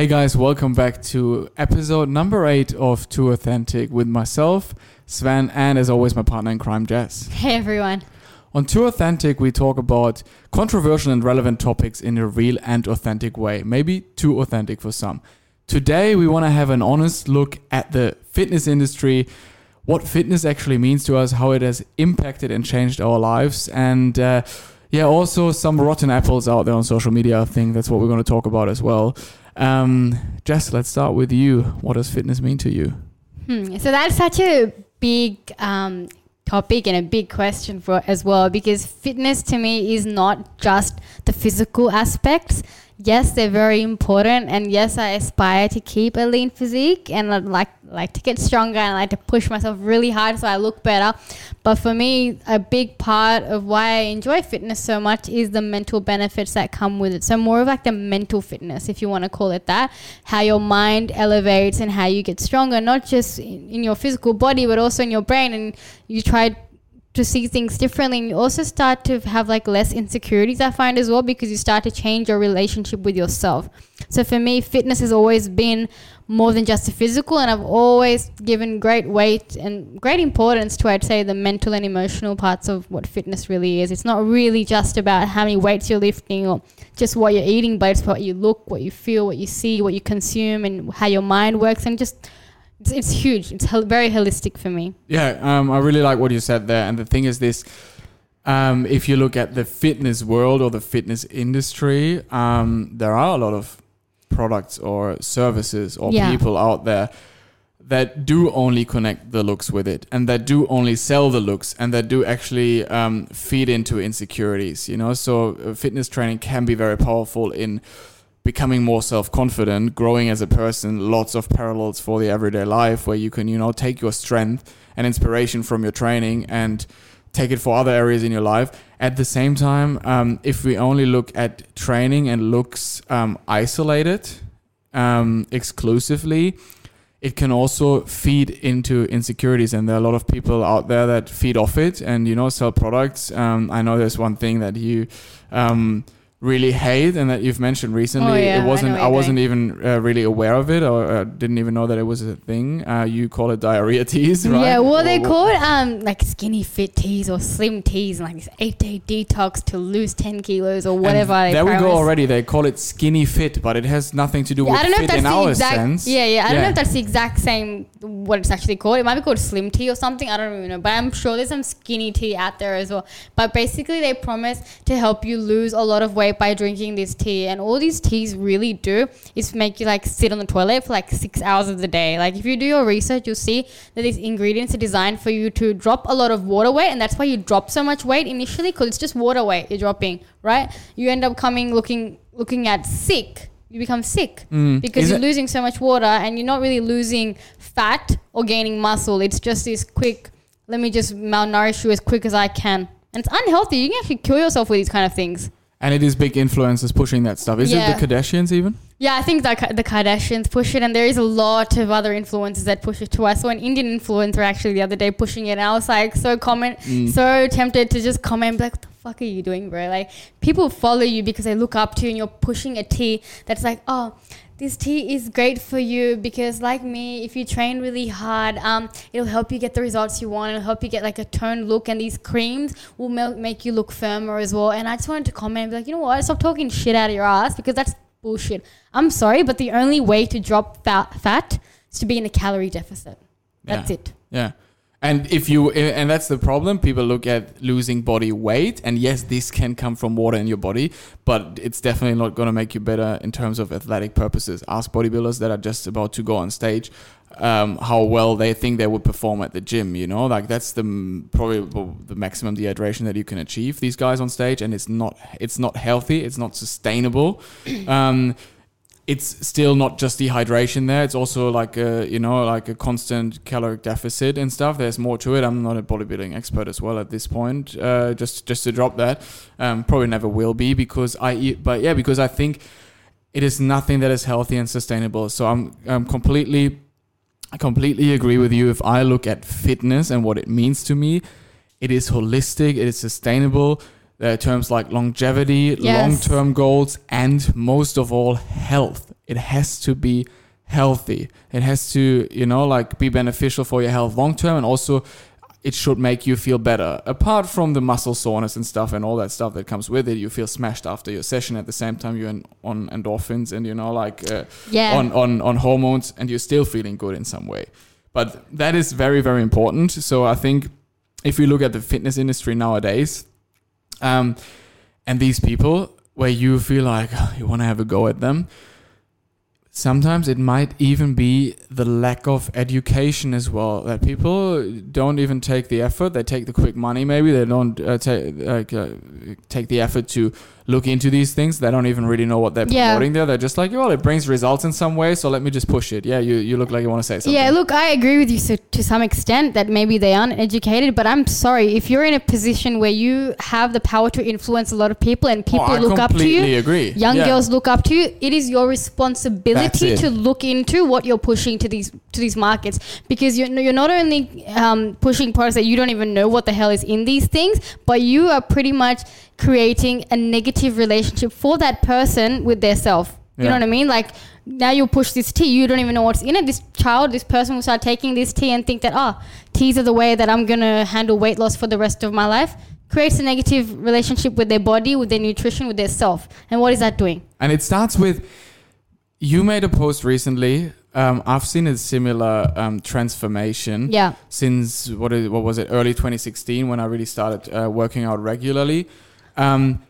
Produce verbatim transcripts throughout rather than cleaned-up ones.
Hey guys, welcome back to episode number eight of Too Authentic with myself, Sven, and as always my partner in crime, Jess. Hey everyone. On Too Authentic, we talk about controversial and relevant topics in a real and authentic way. Maybe too authentic for some. Today, we want to have an honest look at the fitness industry, what fitness actually means to us, how it has impacted and changed our lives, and uh, yeah, also some rotten apples out there on social media. I think that's what we're going to talk about as well. Um, Jess, let's start with you. What does fitness mean to you? Hmm, so that's such a big um, topic and a big question for as well, because fitness to me is not just the physical aspects. Yes, they're very important, and yes, I aspire to keep a lean physique, and I like like to get stronger, and I like to push myself really hard so I look better. But for me, a big part of why I enjoy fitness so much is the mental benefits that come with it. So more of like the mental fitness, if you want to call it that, how your mind elevates and how you get stronger, not just in, in your physical body, but also in your brain, and you try to see things differently, and you also start to have like less insecurities, I find, as well, because you start to change your relationship with yourself. So for me, fitness has always been more than just the physical, and I've always given great weight and great importance to, I'd say, the mental and emotional parts of what fitness really is. It's not really just about how many weights you're lifting or just what you're eating, but it's what you look, what you feel, what you see, what you consume, and how your mind works, and just It's, it's huge. It's ho- very holistic for me. Yeah, um, I really like what you said there. And the thing is this, um, if you look at the fitness world or the fitness industry, um, there are a lot of products or services or yeah. people out there that do only connect the looks with it, and that do only sell the looks, and that do actually um, feed into insecurities, you know. So uh, fitness training can be very powerful in becoming more self-confident, growing as a person, lots of parallels for the everyday life where you can, you know, take your strength and inspiration from your training and take it for other areas in your life. At the same time, um, if we only look at training and looks um, isolated um, exclusively, it can also feed into insecurities. And there are a lot of people out there that feed off it and, you know, sell products. Um, I know there's one thing that you... Um, really hate and that you've mentioned recently. Oh, yeah, it wasn't I, I wasn't even uh, really aware of it, or uh, didn't even know that it was a thing. Uh, you call it diarrhea teas, right? Yeah, well, or, they're called um, like skinny fit teas or slim teas, like this eight-day detox to lose ten kilos or whatever. They there promise. We go already. They call it skinny fit, but it has nothing to do yeah, with I don't know fit if that's in the our exact, sense. Yeah, yeah. I don't yeah. know if that's the exact same what it's actually called. It might be called slim tea or something. I don't even know, but I'm sure there's some skinny tea out there as well. But basically, they promise to help you lose a lot of weight by drinking this tea, and all these teas really do is make you like sit on the toilet for like six hours of the day. Like if you do your research, you'll see that these ingredients are designed for you to drop a lot of water weight, and that's why you drop so much weight initially, because it's just water weight you're dropping, right? You end up coming looking looking at sick. You become sick mm. because is you're it- losing so much water, and you're not really losing fat or gaining muscle. It's just this quick, let me just malnourish you as quick as I can. And it's unhealthy. You can actually kill yourself with these kind of things. And it is big influencers pushing that stuff. Is yeah. it the Kardashians even? Yeah, I think that the Kardashians push it, and there is a lot of other influencers that push it too. I saw an Indian influencer actually the other day pushing it, and I was like so comment, mm. so tempted to just comment like, what the fuck are you doing, bro? Like people follow you because they look up to you, and you're pushing a tea that's like, oh, this tea is great for you because, like me, if you train really hard, um, it'll help you get the results you want. It'll help you get like a toned look, and these creams will make you look firmer as well. And I just wanted to comment and be like, you know what? Stop talking shit out of your ass, because that's bullshit. I'm sorry, but the only way to drop fat, fat is to be in a calorie deficit. That's yeah. it. Yeah. And if you, and that's the problem. People look at losing body weight, and yes, this can come from water in your body, but it's definitely not going to make you better in terms of athletic purposes. Ask bodybuilders that are just about to go on stage um, how well they think they would perform at the gym. You know, like that's the probably the maximum dehydration that you can achieve. These guys on stage, and it's not, it's not healthy. It's not sustainable. Um, It's still not just dehydration there. It's also like a, you know, like a constant caloric deficit and stuff. There's more to it. I'm not a bodybuilding expert as well at this point. Uh, just just to drop that, um, probably never will be because I eat. But yeah, because I think it is nothing that is healthy and sustainable. So I'm I'm completely, I completely agree with you. If I look at fitness and what it means to me, it is holistic. It is sustainable. There are terms like longevity, yes. long-term goals, and most of all, health. It has to be healthy. It has to, you know, like be beneficial for your health long term, and also it should make you feel better. Apart from the muscle soreness and stuff and all that stuff that comes with it, you feel smashed after your session. At the same time, you're in, on endorphins and, you know, like uh, yeah. on, on, on hormones, and you're still feeling good in some way. But that is very, very important. So I think if you look at the fitness industry nowadays, um, and these people where you feel like you want to have a go at them, sometimes it might even be the lack of education as well, that people don't even take the effort. They take the quick money, maybe. They don't uh, take like, uh, take the effort to look into these things. They don't even really know what they're yeah. promoting there. They're just like, well, it brings results in some way, so let me just push it. Yeah, you, you look like you want to say something. Yeah, look, I agree with you so, to some extent that maybe they aren't educated, but I'm sorry. If you're in a position where you have the power to influence a lot of people and people oh, look up to you, I completely agree. Young yeah. girls look up to you, it is your responsibility to look into what you're pushing to these to these markets, because you're, you're not only um, pushing products that you don't even know what the hell is in these things, but you are pretty much creating a negative relationship for that person with their self. You yeah. know what I mean? Like, now you push this tea, you don't even know what's in it. This child, this person will start taking this tea and think that, oh, teas are the way that I'm going to handle weight loss for the rest of my life. Creates a negative relationship with their body, with their nutrition, with their self. And what is that doing? And it starts with... You made a post recently. Um, I've seen a similar um, transformation yeah. since, what, is, what was it, early twenty sixteen, when I really started uh, working out regularly. Um,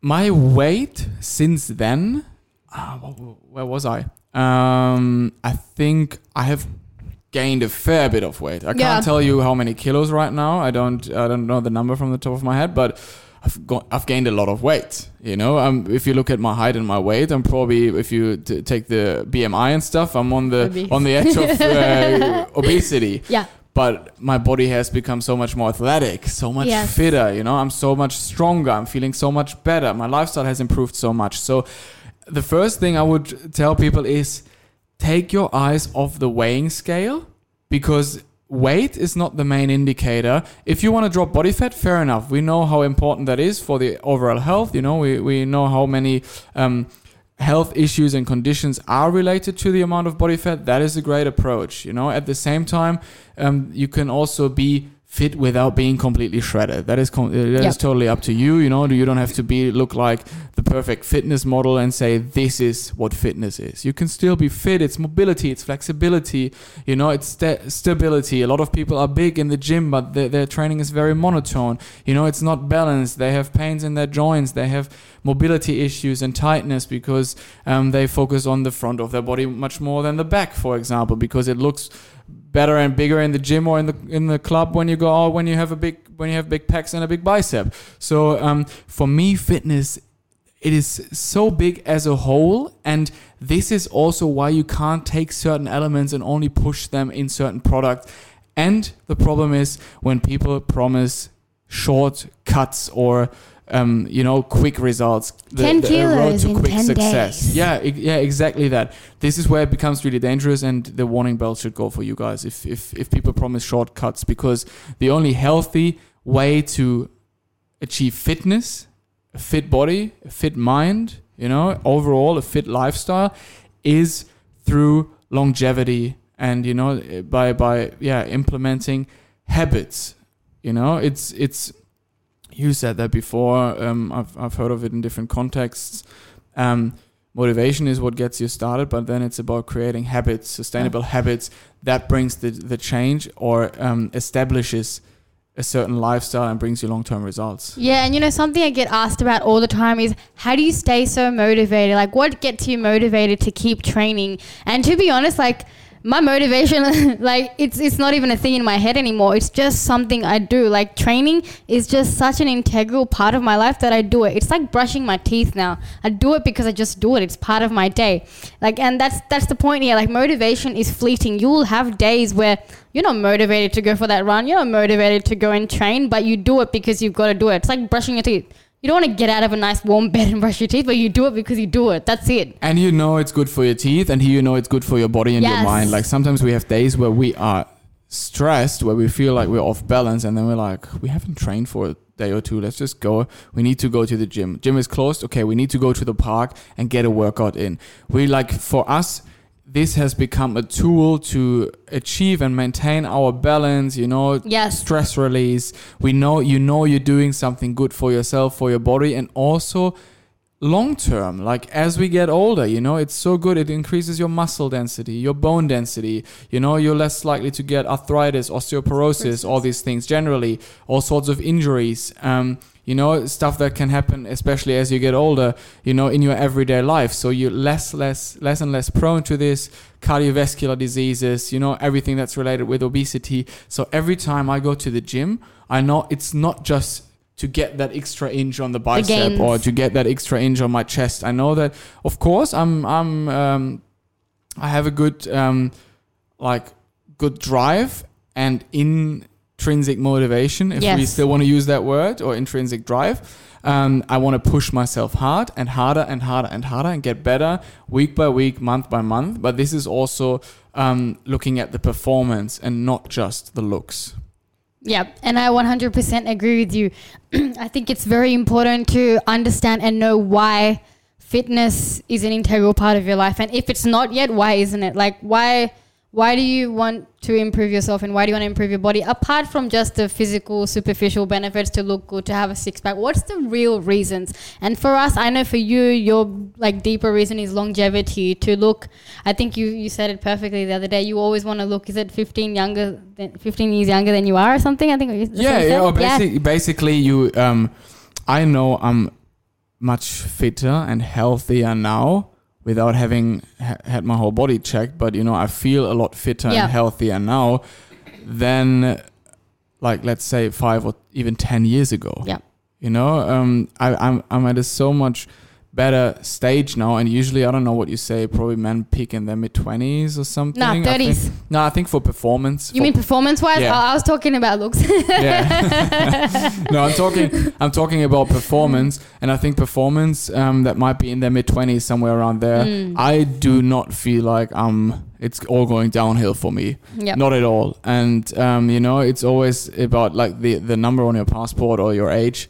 my weight since then, uh, where was I? Um, I think I have gained a fair bit of weight. I yeah. can't tell you how many kilos right now. I don't, I don't know the number from the top of my head, but... I've got, I've gained a lot of weight, you know. Um, if you look at my height and my weight, I'm probably, if you t- take the B M I and stuff, I'm on the Obese. on the edge of uh, obesity. Yeah. But my body has become so much more athletic, so much yes. fitter. You know, I'm so much stronger. I'm feeling so much better. My lifestyle has improved so much. So, the first thing I would tell people is take your eyes off the weighing scale, because weight is not the main indicator. If you want to drop body fat, fair enough. We know how important that is for the overall health. You know, we, we know how many um, health issues and conditions are related to the amount of body fat. That is a great approach. You know, at the same time, um, you can also be fit without being completely shredded. That is com- that yep. is totally up to you. You know, you don't have to be look like the perfect fitness model and say, this is what fitness is. You can still be fit. It's mobility, it's flexibility, you know, it's st- stability. A lot of people are big in the gym, but th- their training is very monotone. You know, it's not balanced. They have pains in their joints. They have mobility issues and tightness because um, they focus on the front of their body much more than the back, for example, because it looks better and bigger in the gym or in the in the club when you go out, when you have a big when you have big pecs and a big bicep. So um, for me, fitness, it is so big as a whole, and this is also why you can't take certain elements and only push them in certain products. And the problem is when people promise short cuts or um, you know, quick results, the, ten the road to quick success. Days. Yeah, e- yeah, exactly that. This is where it becomes really dangerous, and the warning bell should go for you guys if if if people promise shortcuts, because the only healthy way to achieve fitness, a fit body, a fit mind, you know, overall a fit lifestyle, is through longevity and, you know, by by yeah implementing habits. You know, it's it's you said that before. Um, I've I've heard of it in different contexts. Um, motivation is what gets you started, but then it's about creating habits, sustainable yeah. habits that brings the the change or um, establishes a certain lifestyle and brings you long-term results. Yeah, and you know, something I get asked about all the time is, how do you stay so motivated? Like, what gets you motivated to keep training? And to be honest, like, my motivation, like, it's it's not even a thing in my head anymore. It's just something I do. Like, training is just such an integral part of my life that I do it. It's like brushing my teeth now. I do it because I just do it. It's part of my day. Like, and that's that's the point here. Like, motivation is fleeting. You'll have days where you're not motivated to go for that run. You're not motivated to go and train, but you do it because you've got to do it. It's like brushing your teeth. You don't want to get out of a nice warm bed and brush your teeth, but you do it because you do it. That's it. And you know it's good for your teeth, and you know it's good for your body and yes. your mind. Like, sometimes we have days where we are stressed, where we feel like we're off balance, and then we're like, we haven't trained for day or two. Let's just go. We need to go to the gym. Gym is closed. Okay, we need to go to the park and get a workout in. We like, for us, this has become a tool to achieve and maintain our balance, you know, yes. stress release. We know, you know, you're doing something good for yourself, for your body, and also long term, like as we get older, you know, it's so good. It increases your muscle density, your bone density, you know, you're less likely to get arthritis, osteoporosis, all these things generally, all sorts of injuries. Um, You know, stuff that can happen, especially as you get older, you know, in your everyday life. So you're less, less, less and less prone to this, cardiovascular diseases, you know, everything that's related with obesity. So every time I go to the gym, I know it's not just to get that extra inch on the bicep the or to get that extra inch on my chest. I know that, of course, I'm, I'm, um, I have a good, um, like, good drive and in. intrinsic motivation, if yes. we still want to use that word, or intrinsic drive. Um, I want to push myself hard and harder and harder and harder and get better week by week, month by month. But this is also um, looking at the performance and not just the looks. Yeah, and I one hundred percent agree with you. I think it's very important to understand and know why fitness is an integral part of your life. And if it's not yet, why isn't it? Like, why... Why do you want to improve yourself and why do you want to improve your body? Apart from just the physical, superficial benefits to look good, to have a six-pack, what's the real reasons? And for us, I know for you, your like deeper reason is longevity, to look. I think you, you said it perfectly the other day. You always want to look, is it fifteen younger, than, fifteen years younger than you are or something? I think that's yeah, what you said. Or basic, yeah. Basically, you. Um, I know I'm much fitter and healthier now, without having ha- had my whole body checked, but you know, I feel a lot fitter yeah. and healthier now than like, let's say five or even ten years ago. Yeah. You know, um, I, I'm, I'm at a so much better stage now. And usually, I don't know what you say, probably men peak in their mid twenties or something. No, thirties. No, I think for performance. You for mean performance wise? Yeah. I was talking about looks. yeah. no, I'm talking, I'm talking about performance. And I think performance, um, that might be in their mid twenties, somewhere around there. Mm. I do not feel like I'm, it's all going downhill for me. Yep. Not at all. And, um, you know, it's always about like the, the number on your passport or your age.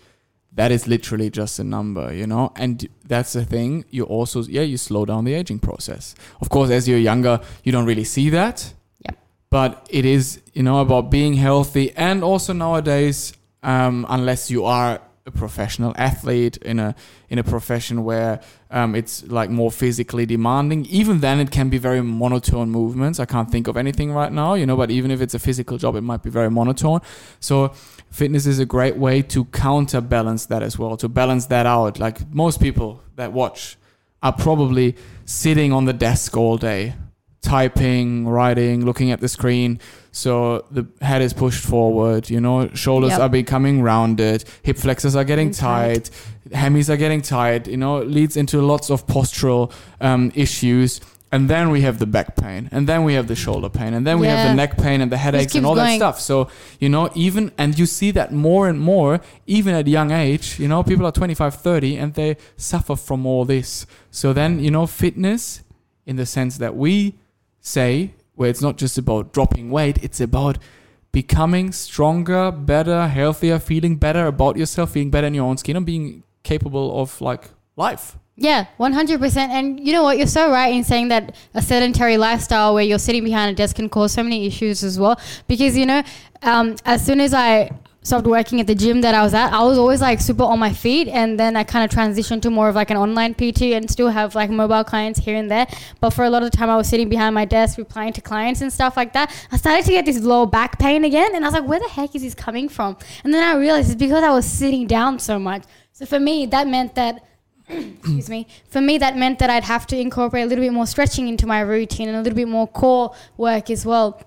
That is literally just a number, you know? And that's the thing. You also, yeah, you slow down the aging process. Of course, as you're younger, you don't really see that. Yeah. But it is, you know, about being healthy. And also nowadays, um, unless you are a professional athlete in a in a profession where um, it's like more physically demanding, even then it can be very monotone movements. I can't think of anything right now, you know, but even if it's a physical job, it might be very monotone. So fitness is a great way to counterbalance that as well, to balance that out. Like most people that watch are probably sitting on the desk all day, typing, writing, looking at the screen. So the head is pushed forward, you know, shoulders yep. are becoming rounded, hip flexors are getting tight, hammies are getting tight, you know, leads into lots of postural um, issues. And then we have the back pain, and then we have the shoulder pain, and then we yeah. have the neck pain and the headaches and all going. That stuff. So, you know, even, and you see that more and more, even at young age, you know, people are twenty-five, thirty and they suffer from all this. So then, you know, fitness in the sense that we say, where it's not just about dropping weight, it's about becoming stronger, better, healthier, feeling better about yourself, feeling better in your own skin and being capable of like life. Yeah, one hundred percent. And you know what? You're so right in saying that a sedentary lifestyle where you're sitting behind a desk can cause so many issues as well. Because, you know, um, as soon as I stopped working at the gym that I was at, I was always like super on my feet, and then I kind of transitioned to more of like an online P T and still have like mobile clients here and there, but for a lot of the time I was sitting behind my desk replying to clients and stuff like that. I started to get this lower back pain again, and I was like, where the heck is this coming from? And then I realized it's because I was sitting down so much. So for me that meant that excuse me. For me, that meant that I'd have to incorporate a little bit more stretching into my routine and a little bit more core work as well.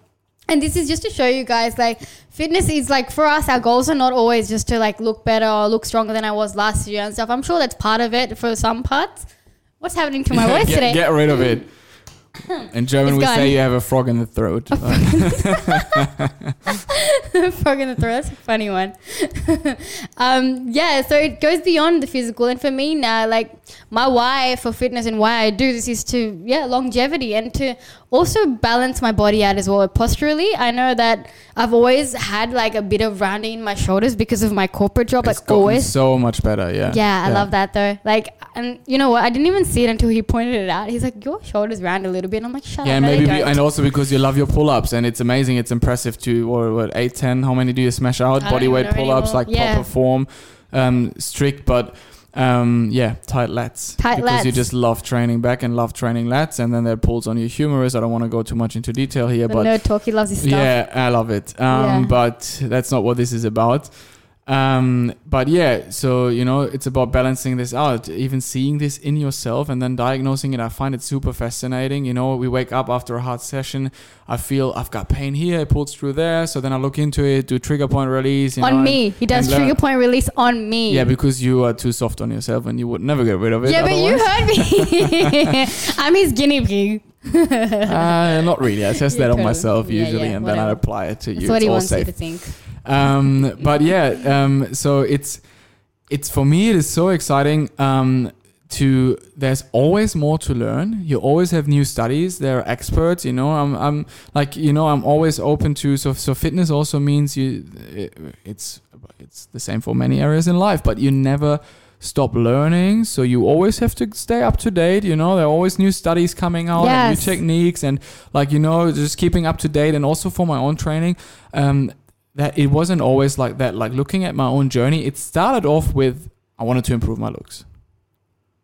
And this is just to show you guys, like, fitness is like, for us, our goals are not always just to like look better or look stronger than I was last year and stuff. I'm sure that's part of it for some parts. What's happening to my voice get, today? Get rid of it. In German, it's we gone. Say you have a frog in the throat. A frog in the throat. That's a funny one. um, yeah, so it goes beyond the physical. And for me now, like my why for fitness and why I do this is to, yeah, longevity and to also balance my body out as well posturally. I know that I've always had like a bit of rounding in my shoulders because of my corporate job. It's like always so much better. Yeah. Yeah. I yeah. love that though. Like, and you know what? I didn't even see it until he pointed it out. He's like, your shoulders round a little bit. And I'm like, shut yeah, up. Yeah. Maybe. Be, and also because you love your pull-ups and it's amazing. It's impressive to what, what eight, ten, how many do you smash out? Body weight pull-ups, like yeah. proper form, um, strict, but um yeah tight lats tight because lats. You just love training back and love training lats, and then that pulls on your humerus. I don't want to go too much into detail here, the but nerd talk, he loves his stuff. Yeah, I love it. um yeah. But that's not what this is about. Um but yeah, so you know, it's about balancing this out, even seeing this in yourself and then diagnosing it. I find it super fascinating. You know, we wake up after a hard session, I feel I've got pain here, it pulls through there, so then I look into it, do trigger point release, you on know, me and, he does trigger learn. point release on me. Yeah, because you are too soft on yourself and you would never get rid of it. Yeah, but otherwise. You heard me. I'm his guinea pig. Uh, not really. I test You're that on myself yeah, usually yeah, and whatever. Then I apply it to you. That's what it's he all wants safe. You to think. Um, but yeah, um, so it's it's for me, it is so exciting. Um, to there's always more to learn. You always have new studies. There are experts. You know, I'm I'm like you know I'm always open to so so fitness also means you it, it's it's the same for many areas in life, but you never stop learning, so you always have to stay up to date. You know, there are always new studies coming out yes. and new techniques, and like you know, just keeping up to date. And also for my own training, um, that it wasn't always like that. Like looking at my own journey, it started off with I wanted to improve my looks,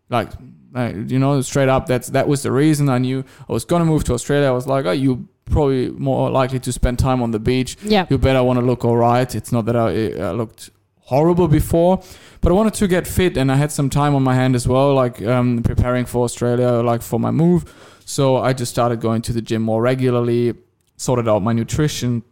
like, like you know, straight up. That's that was the reason. I knew I was gonna move to Australia. I was like, oh, you. Probably more likely to spend time on the beach. Yeah, you better want to look all right. It's not that I, I looked horrible before, but I wanted to get fit, and I had some time on my hand as well, like um, preparing for Australia, like for my move. So I just started going to the gym more regularly, sorted out my nutrition.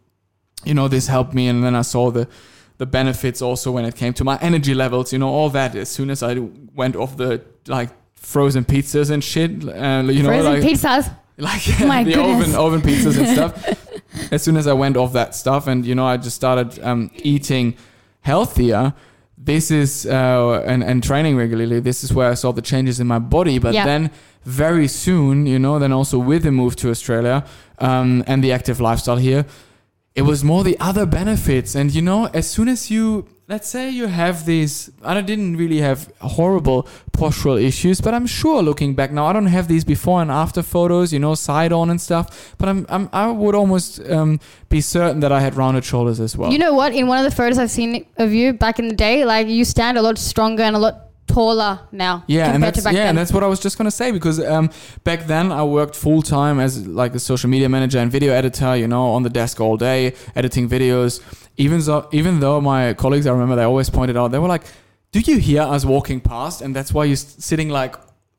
You know, this helped me, and then I saw the the benefits also when it came to my energy levels. You know, all that. As soon as I went off the like frozen pizzas and shit, and uh, you know, frozen like, pizzas. Like the goodness. oven oven pizzas and stuff. As soon as I went off that stuff and, you know, I just started um, eating healthier, this is, uh, and, and training regularly, this is where I saw the changes in my body. But yeah. then very soon, you know, then also with the move to Australia um, and the active lifestyle here, it was more the other benefits. And, you know, as soon as you... Let's say you have these, I didn't really have horrible postural issues, but I'm sure looking back now, I don't have these before and after photos, you know, side on and stuff, but I'm, I'm I would almost um, be certain that I had rounded shoulders as well. You know what? In one of the photos I've seen of you back in the day, like you stand a lot stronger and a lot taller now. Yeah, and that's, yeah then. and that's what I was just going to say, because um, back then I worked full time as like a social media manager and video editor, you know, on the desk all day, editing videos. Even though, even though my colleagues, I remember they always pointed out, they were like, do you hear us walking past? And that's why you're sitting like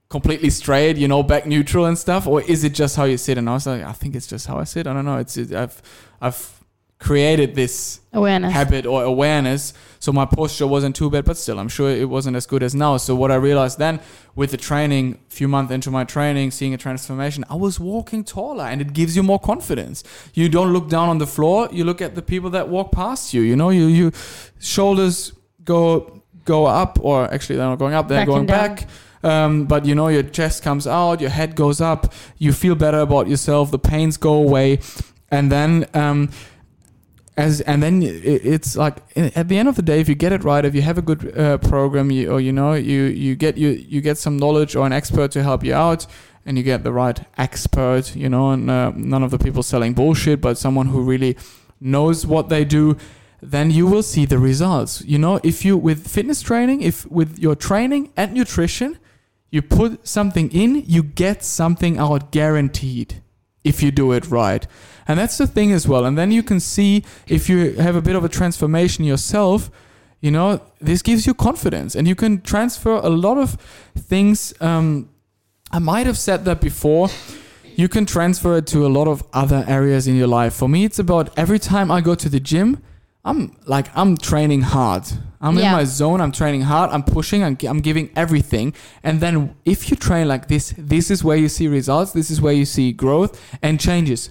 completely straight, you know, back neutral and stuff? Or is it just how you sit? And I was like, I think it's just how I sit. I don't know. It's it, I've I've created this awareness habit or awareness, so my posture wasn't too bad, but still I'm sure it wasn't as good as now. So what I realized then with the training, a few months into my training, seeing a transformation, I was walking taller, and it gives you more confidence. You don't look down on the floor, you look at the people that walk past you, you know, you you shoulders go go up, or actually they're not going up, they're back going back. Um, but you know, your chest comes out, your head goes up, you feel better about yourself, the pains go away. And then um As, and then it's like at the end of the day, if you get it right, if you have a good uh, program, you, or you know, you you get you you get some knowledge or an expert to help you out, and you get the right expert, you know, and uh, none of the people selling bullshit, but someone who really knows what they do, then you will see the results. You know, if you with fitness training, if with your training and nutrition, you put something in, you get something out, guaranteed. If you do it right. And that's the thing as well. And then you can see if you have a bit of a transformation yourself, you know, this gives you confidence, and you can transfer a lot of things. Um, I might have said that before. You can transfer it to a lot of other areas in your life. For me, it's about every time I go to the gym, I'm like, I'm training hard. I'm yeah. in my zone. I'm training hard. I'm pushing. I'm, I'm giving everything. And then if you train like this, this is where you see results. This is where you see growth and changes.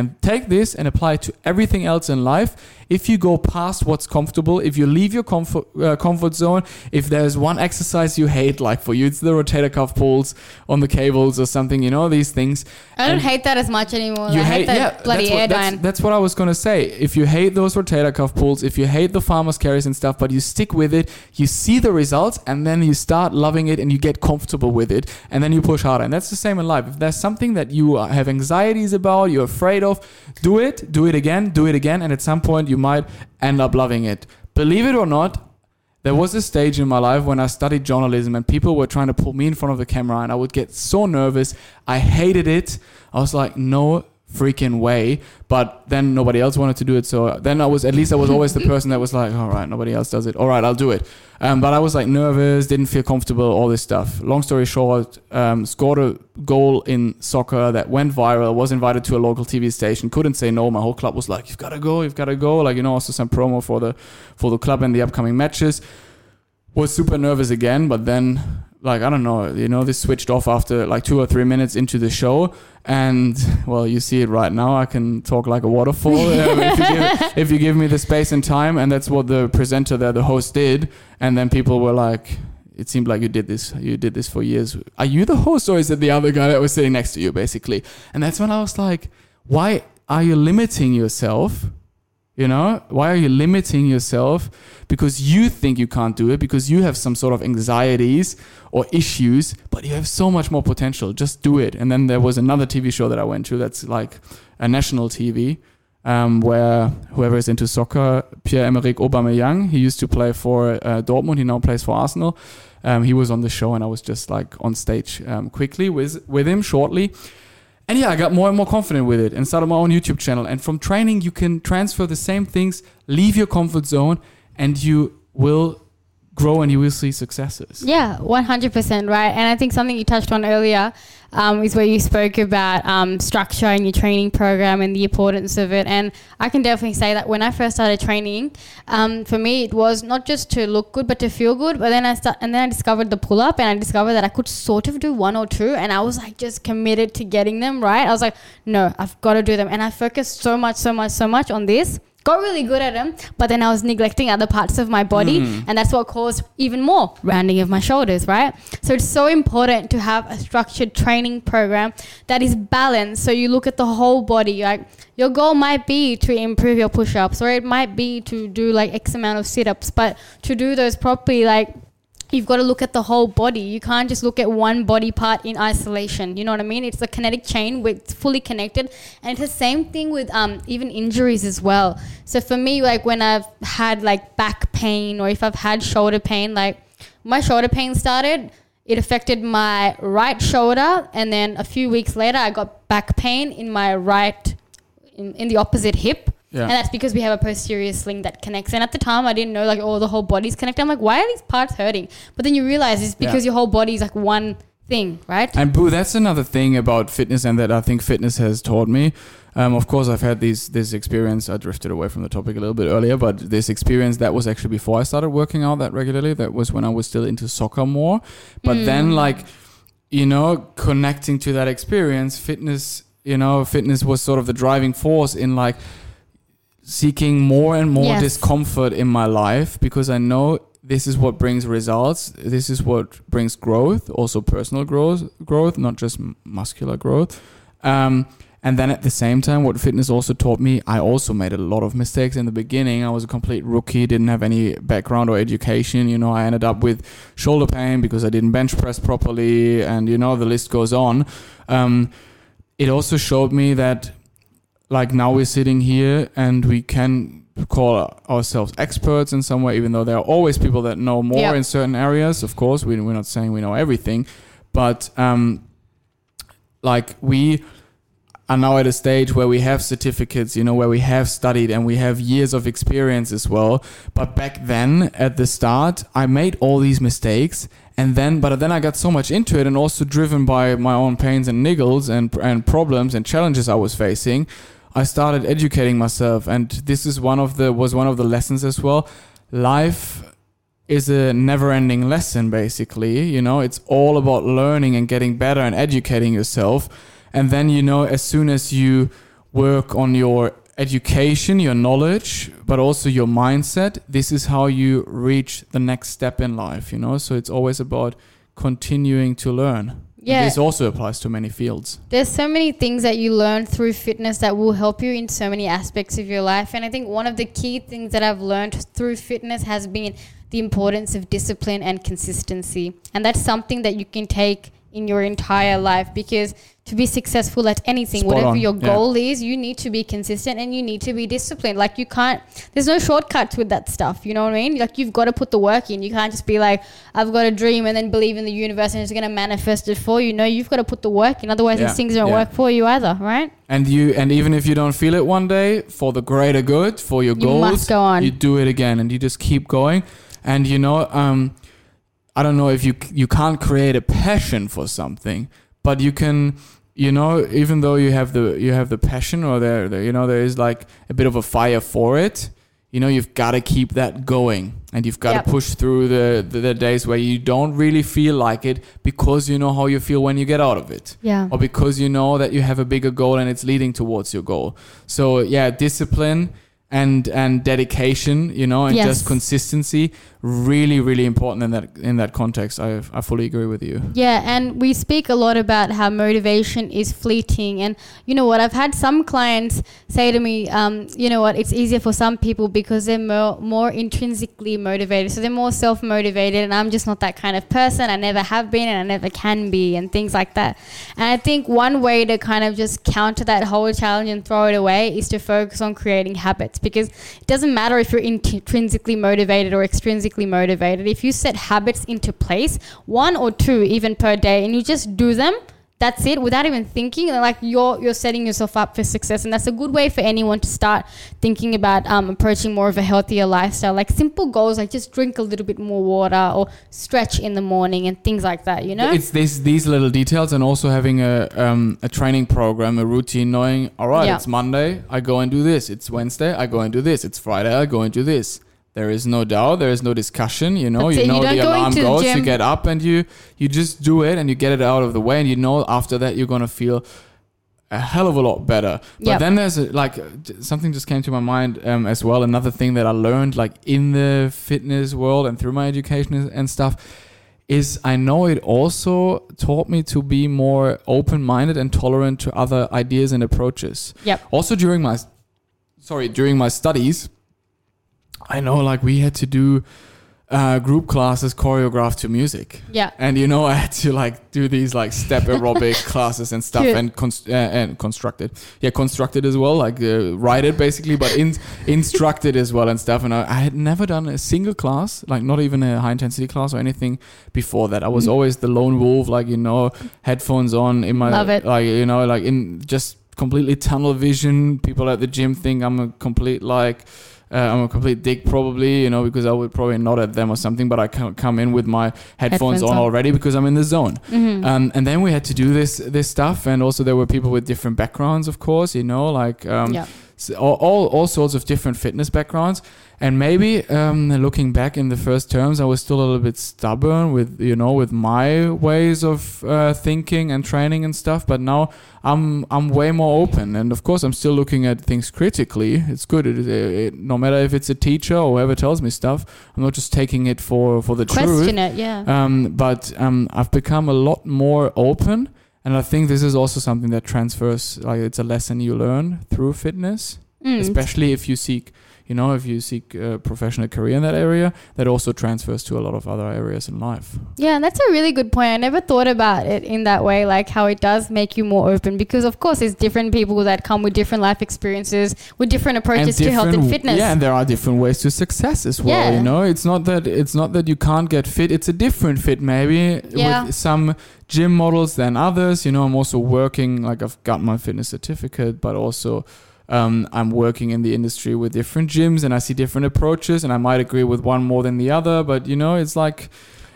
And take this and apply it to everything else in life. If you go past what's comfortable, if you leave your comfort uh, comfort zone, if there's one exercise you hate, like for you, it's the rotator cuff pulls on the cables or something, you know, these things. I don't and hate that as much anymore. You I hate, hate that yeah, bloody that's what, airline. That's, that's what I was going to say. If you hate those rotator cuff pulls, if you hate the farmer's carries and stuff, but you stick with it, you see the results and then you start loving it and you get comfortable with it and then you push harder. And that's the same in life. If there's something that you have anxieties about, you're afraid of, do it, do it again, do it again, and at some point you might end up loving it. Believe it or not, there was a stage in my life when I studied journalism and people were trying to pull me in front of the camera and I would get so nervous. I hated it. I was like, no freaking way. But then nobody else wanted to do it, so then I was at least I was always the person that was like, all right, nobody else does it, all right, I'll do it. Um, but I was like nervous, didn't feel comfortable, all this stuff. Long story short, um, scored a goal in soccer that went viral, was invited to a local T V station, couldn't say no. My whole club was like, you've got to go, you've got to go. Like, you know, also some promo for the for the club and the upcoming matches. Was super nervous again, but then, like, I don't know, you know, this switched off after like two or three minutes into the show. And, well, you see it right now. I can talk like a waterfall um, if, you give, if you give me the space and time. And that's what the presenter there, the host, did. And then people were like, it seemed like you did this. You did this for years. Are you the host or is it the other guy that was sitting next to you, basically? And that's when I was like, why are you limiting yourself? You know, why are you limiting yourself? Because you think you can't do it, because you have some sort of anxieties or issues, but you have so much more potential. Just do it. And then there was another T V show that I went to that's like a national T V um, where whoever is into soccer, Pierre-Emerick Aubameyang, he used to play for uh, Dortmund. He now plays for Arsenal. Um, he was on the show and I was just like on stage um, quickly with, with him shortly. And yeah, I got more and more confident with it and started my own YouTube channel. And from training, you can transfer the same things, leave your comfort zone, and you will grow and you will see successes. Yeah, one hundred percent right. And I think something you touched on earlier um, is where you spoke about um, structure and your training program and the importance of it. And I can definitely say that when I first started training, um, for me, it was not just to look good, but to feel good. But then I start, and then I discovered the pull-up and I discovered that I could sort of do one or two. And I was like just committed to getting them, right? I was like, no, I've got to do them. And I focused so much, so much, so much on this. Got really good at them, but then I was neglecting other parts of my body mm. and that's what caused even more rounding of my shoulders, right? So it's so important to have a structured training program that is balanced, so you look at the whole body. Like, your goal might be to improve your push-ups, or it might be to do like X amount of sit-ups, but to do those properly, like, you've got to look at the whole body. You can't just look at one body part in isolation. You know what I mean? It's a kinetic chain. It's fully connected. And it's the same thing with um, even injuries as well. So for me, like when I've had like back pain or if I've had shoulder pain, like my shoulder pain started, it affected my right shoulder. And then a few weeks later, I got back pain in my right, in, in the opposite hip. Yeah. And that's because we have a posterior sling that connects. And at the time, I didn't know, like, oh, the whole body's connected. I'm like, why are these parts hurting? But then you realize it's because yeah. your whole body is like one thing, right? And boo, that's another thing about fitness and that I think fitness has taught me. Um, of course, I've had these this experience. I drifted away from the topic a little bit earlier, but this experience that was actually before I started working out that regularly. That was when I was still into soccer more. But mm. then, like, you know, connecting to that experience, fitness, you know, fitness was sort of the driving force in, like, seeking more and more yes. discomfort in my life, because I know this is what brings results. This is what brings growth, also personal growth, growth, not just muscular growth. Um, and then at the same time, what fitness also taught me, I also made a lot of mistakes in the beginning. I was a complete rookie, didn't have any background or education. You know, I ended up with shoulder pain because I didn't bench press properly. And, you know, the list goes on. Um, it also showed me that, like, now we're sitting here and we can call ourselves experts in some way, even though there are always people that know more yep. in certain areas. Of course, we, we're not saying we know everything, but um, like we are now at a stage where we have certificates, you know, where we have studied and we have years of experience as well. But back then at the start, I made all these mistakes. And then, but then I got so much into it, and also driven by my own pains and niggles and and problems and challenges I was facing, I started educating myself, and this is one of the was one of the lessons as well. Life is a never-ending lesson, basically. You know, it's all about learning and getting better and educating yourself. And then, you know, as soon as you work on your education, your knowledge, but also your mindset. This is how you reach the next step in life, you know? So it's always about continuing to learn. Yeah. And this also applies to many fields. There's so many things that you learn through fitness that will help you in so many aspects of your life. And I think one of the key things that I've learned through fitness has been the importance of discipline and consistency. And that's something that you can take in your entire life, because to be successful at anything, Spot whatever on. your goal yeah. is, you need to be consistent and you need to be disciplined. Like you can't, there's no shortcuts with that stuff. You know what I mean? Like you've got to put the work in. You can't just be like, I've got a dream and then believe in the universe and it's going to manifest it for you. No, you've got to put the work in. Otherwise yeah. these things don't yeah. work for you either, right? And you, and even if you don't feel it one day, for the greater good, for your you goals, must go on. You do it again and you just keep going. And you know, um, I don't know if you you can't create a passion for something, but you can, you know, even though you have the you have the passion or there, the, you know, there is like a bit of a fire for it. You know, you've got to keep that going, and you've got yep. to push through the, the the days where you don't really feel like it, because you know how you feel when you get out of it, yeah, or because you know that you have a bigger goal and it's leading towards your goal. So yeah, discipline. And and dedication, you know, and yes. just consistency, really, really important in that in that context. I I fully agree with you. Yeah, and we speak a lot about how motivation is fleeting. And you know what, I've had some clients say to me, um, you know what, it's easier for some people because they're more, more intrinsically motivated. So they're more self-motivated, and I'm just not that kind of person. I never have been and I never can be and things like that. And I think one way to kind of just counter that whole challenge and throw it away is to focus on creating habits. Because it doesn't matter if you're intrinsically motivated or extrinsically motivated. If you set habits into place, one or two even per day, and you just do them, that's it, without even thinking, and like you're you're setting yourself up for success. And that's a good way for anyone to start thinking about um, approaching more of a healthier lifestyle. Like simple goals, like just drink a little bit more water or stretch in the morning and things like that, you know? It's these, these little details, and also having a um, a training program, a routine, knowing, all right, yeah. it's Monday, I go and do this. It's Wednesday, I go and do this. It's Friday, I go and do this. There is no doubt. There is no discussion. You know, you know the alarm goes. You get up and you you just do it and you get it out of the way. And you know after that you're gonna feel a hell of a lot better. But yep. then there's a, like something just came to my mind um, as well. Another thing that I learned like in the fitness world and through my education and stuff is I know it also taught me to be more open-minded and tolerant to other ideas and approaches. Yep. Also during my sorry during my studies. I know, like, we had to do uh, group classes choreographed to music. Yeah. And, you know, I had to, like, do these, like, step aerobic classes and stuff Cute. and const- uh, and construct it. Yeah, construct it as well, like, uh, write it, basically, but in- instruct it as well and stuff. And I, I had never done a single class, like, not even a high-intensity class or anything before that. I was always the lone wolf, like, you know, headphones on in my... Love it. Like, you know, like, in just completely tunnel vision. People at the gym think I'm a complete, like... Uh, I'm a complete dick probably, you know, because I would probably nod at them or something, but I can't come in with my headphones, headphones on, on already because I'm in the zone. Mm-hmm. Um, and then we had to do this this stuff. And also there were people with different backgrounds, of course, you know, like um, yeah. all, all, all sorts of different fitness backgrounds. And maybe um, looking back in the first terms, I was still a little bit stubborn with, you know, with my ways of uh, thinking and training and stuff. But now I'm I'm way more open. And of course, I'm still looking at things critically. It's good. It, it, it, no matter if it's a teacher or whoever tells me stuff, I'm not just taking it for, for the Question truth. Question it, yeah. Um, but um, I've become a lot more open. And I think this is also something that transfers. Like it's a lesson you learn through fitness, mm. especially if you seek... You know, if you seek a professional career in that area, that also transfers to a lot of other areas in life. Yeah, and that's a really good point. I never thought about it in that way, like how it does make you more open. Because, of course, there's different people that come with different life experiences, with different approaches different, to health and fitness. Yeah, and there are different ways to success as well. Yeah. You know, it's not that it's not that you can't get fit. It's a different fit maybe yeah. with some gym models than others. You know, I'm also working, like I've got my fitness certificate, but also... Um, I'm working in the industry with different gyms and I see different approaches and I might agree with one more than the other. But, you know, it's like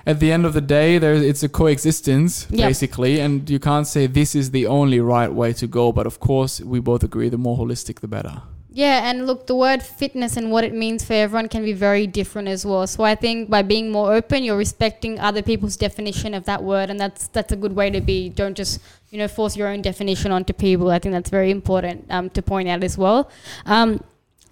at the end of the day, there it's a coexistence, yep. basically. And you can't say this is the only right way to go. But of course, we both agree the more holistic, the better. Yeah, and look, the word fitness and what it means for everyone can be very different as well. So I think by being more open, you're respecting other people's definition of that word, and that's that's a good way to be. Don't just, you know, force your own definition onto people. I think that's very important um, to point out as well. Um,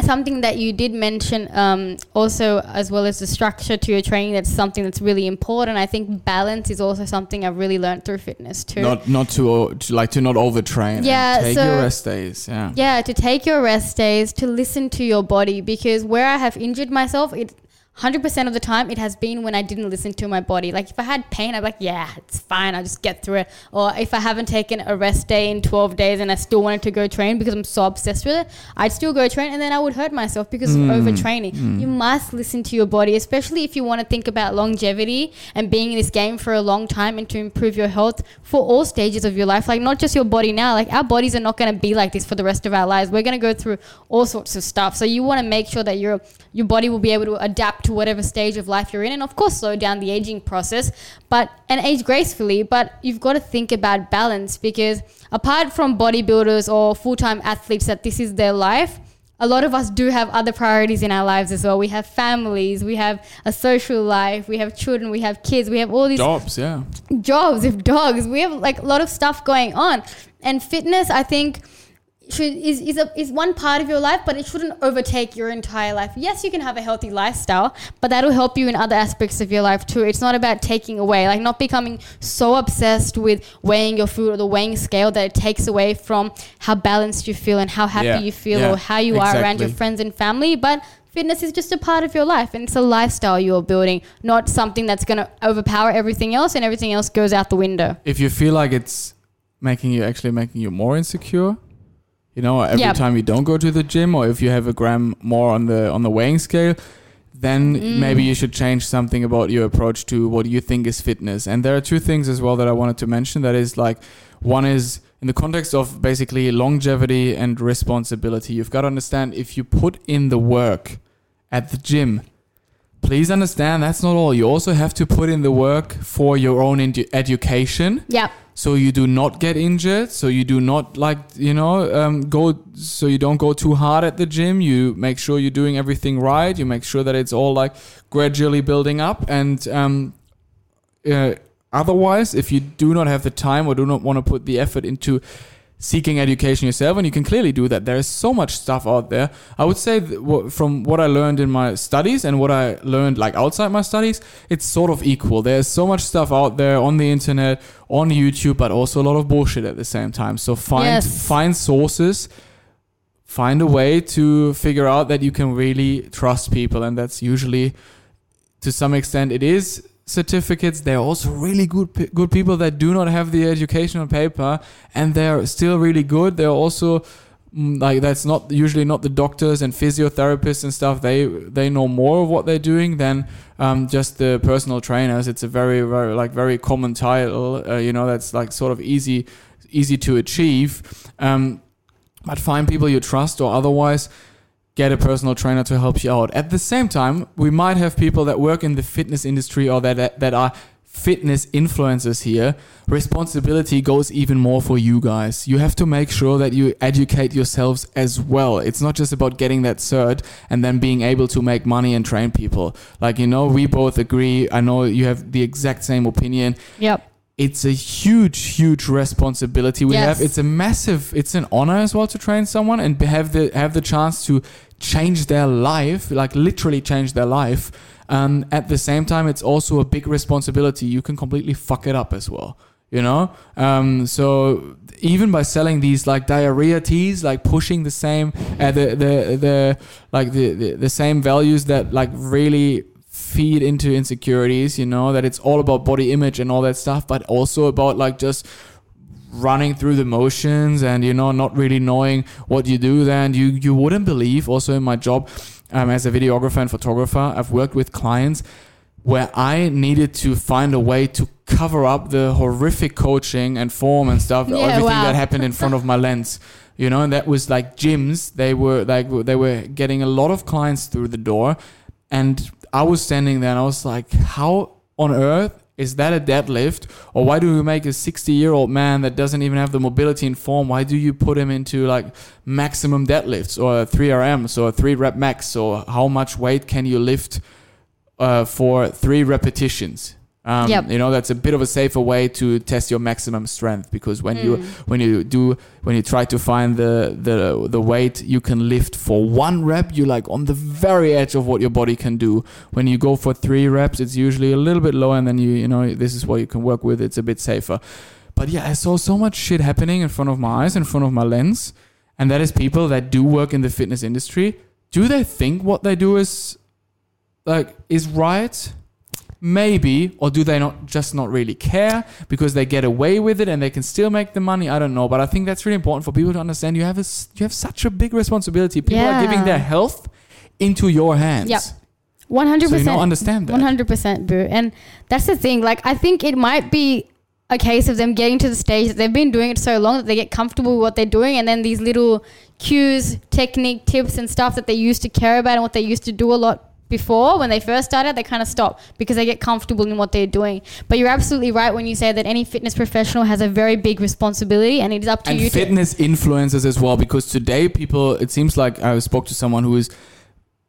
something that you did mention um, also, as well as the structure to your training, that's something that's really important. I think balance is also something I've really learned through fitness too. Not not to, to like to not overtrain. Yeah, and take so, your rest days. Yeah. Yeah, to take your rest days, to listen to your body, because where I have injured myself, it. one hundred percent of the time it has been when I didn't listen to my body. Like if I had pain, I'd be like, yeah, it's fine, I'll just get through it. Or if I haven't taken a rest day in twelve days and I still wanted to go train because I'm so obsessed with it, I'd still go train and then I would hurt myself because mm. of overtraining. Mm. You must listen to your body, especially if you want to think about longevity and being in this game for a long time and to improve your health for all stages of your life. Like not just your body now, like our bodies are not going to be like this for the rest of our lives. We're going to go through all sorts of stuff. So you want to make sure that your your body will be able to adapt to whatever stage of life you're in, and of course slow down the aging process but and age gracefully, but you've got to think about balance, because apart from bodybuilders or full-time athletes that this is their life, a lot of us do have other priorities in our lives as well. We have families, we have a social life, we have children, we have kids, we have all these jobs, yeah jobs with dogs, we have like a lot of stuff going on. And fitness, I think, Should, is is a, is one part of your life, but it shouldn't overtake your entire life. Yes, you can have a healthy lifestyle, but that'll help you in other aspects of your life too. It's not about taking away, like not becoming so obsessed with weighing your food or the weighing scale that it takes away from how balanced you feel and how happy yeah, you feel yeah, or how you exactly. are around your friends and family. But fitness is just a part of your life, and it's a lifestyle you're building, not something that's going to overpower everything else and everything else goes out the window. If you feel like it's making you actually making you more insecure, you know, every yep. time you don't go to the gym, or if you have a gram more on the on the weighing scale, then mm. maybe you should change something about your approach to what you think is fitness. And there are two things as well that I wanted to mention. That is like, one is in the context of basically longevity and responsibility. You've got to understand, if you put in the work at the gym, please understand that's not all. You also have to put in the work for your own edu- education. Yeah. So you do not get injured. So you do not like, you know, um, go. So you don't go too hard at the gym. You make sure you're doing everything right. You make sure that it's all like gradually building up. And um, uh, otherwise, if you do not have the time or do not want to put the effort into seeking education yourself, and you can clearly do that. There is so much stuff out there. I would say w- from what I learned in my studies and what I learned like outside my studies, it's sort of equal. There's so much stuff out there on the internet, on YouTube, but also a lot of bullshit at the same time. So find yes. find sources, find a way to figure out that you can really trust people. And that's usually, to some extent, it is certificates. They're also really good p- good people that do not have the education on paper, and they're still really good. They're also like, that's not usually not the doctors and physiotherapists and stuff. They they know more of what they're doing than um, just the personal trainers. It's a very very like very common title, uh, you know, that's like sort of easy easy to achieve. Um, but find people you trust, or otherwise get a personal trainer to help you out. At the same time, we might have people that work in the fitness industry or that that, that are fitness influencers here. Responsibility goes even more for you guys. You have to make sure that you educate yourselves as well. It's not just about getting that cert and then being able to make money and train people. Like, you know, we both agree. I know you have the exact same opinion. Yep. It's a huge, huge responsibility we yes. have. It's a massive, it's an honor as well to train someone and have the have the chance to change their life, like literally change their life. Um, at the same time, it's also a big responsibility. You can completely fuck it up as well, you know? Um, so even by selling these like diarrhea teas, like pushing the same, uh, the, the, the, like the, the, the same values that like really feed into insecurities, you know, that it's all about body image and all that stuff, but also about like just running through the motions and, you know, not really knowing what you do. Then you you wouldn't believe, also in my job um, as a videographer and photographer, I've worked with clients where I needed to find a way to cover up the horrific coaching and form and stuff, yeah, everything wow. that happened in front of my lens. You know, and that was like gyms. They were like, they were getting a lot of clients through the door, and I was standing there and I was like, how on earth Is that a deadlift? Or why do we make a sixty-year-old man that doesn't even have the mobility and form, why do you put him into like maximum deadlifts or three R Ms or three rep max or how much weight can you lift uh, for three repetitions? Um, yep. You know, that's a bit of a safer way to test your maximum strength, because when mm. you when you do when you try to find the the the weight you can lift for one rep, you're like on the very edge of what your body can do. When you go for three reps, it's usually a little bit lower, and then you you know this is what you can work with. It's a bit safer. But yeah, I saw so much shit happening in front of my eyes, in front of my lens, and that is people that do work in the fitness industry. Do they think what they do is like is right? Maybe, or do they not just not really care because they get away with it and they can still make the money? I don't know, but I think that's really important for people to understand. You have a, you have such a big responsibility. People yeah. are giving their health into your hands. Yep, one hundred percent. So you don't understand that. One hundred percent, boo. And that's the thing. Like, I think it might be a case of them getting to the stage that they've been doing it so long that they get comfortable with what they're doing, and then these little cues, technique, tips, and stuff that they used to care about and what they used to do a lot before, when they first started, they kind of stop because they get comfortable in what they're doing. But you're absolutely right when you say that any fitness professional has a very big responsibility, and it's up to and you. And fitness to- influencers as well, because today people, it seems like I spoke to someone who is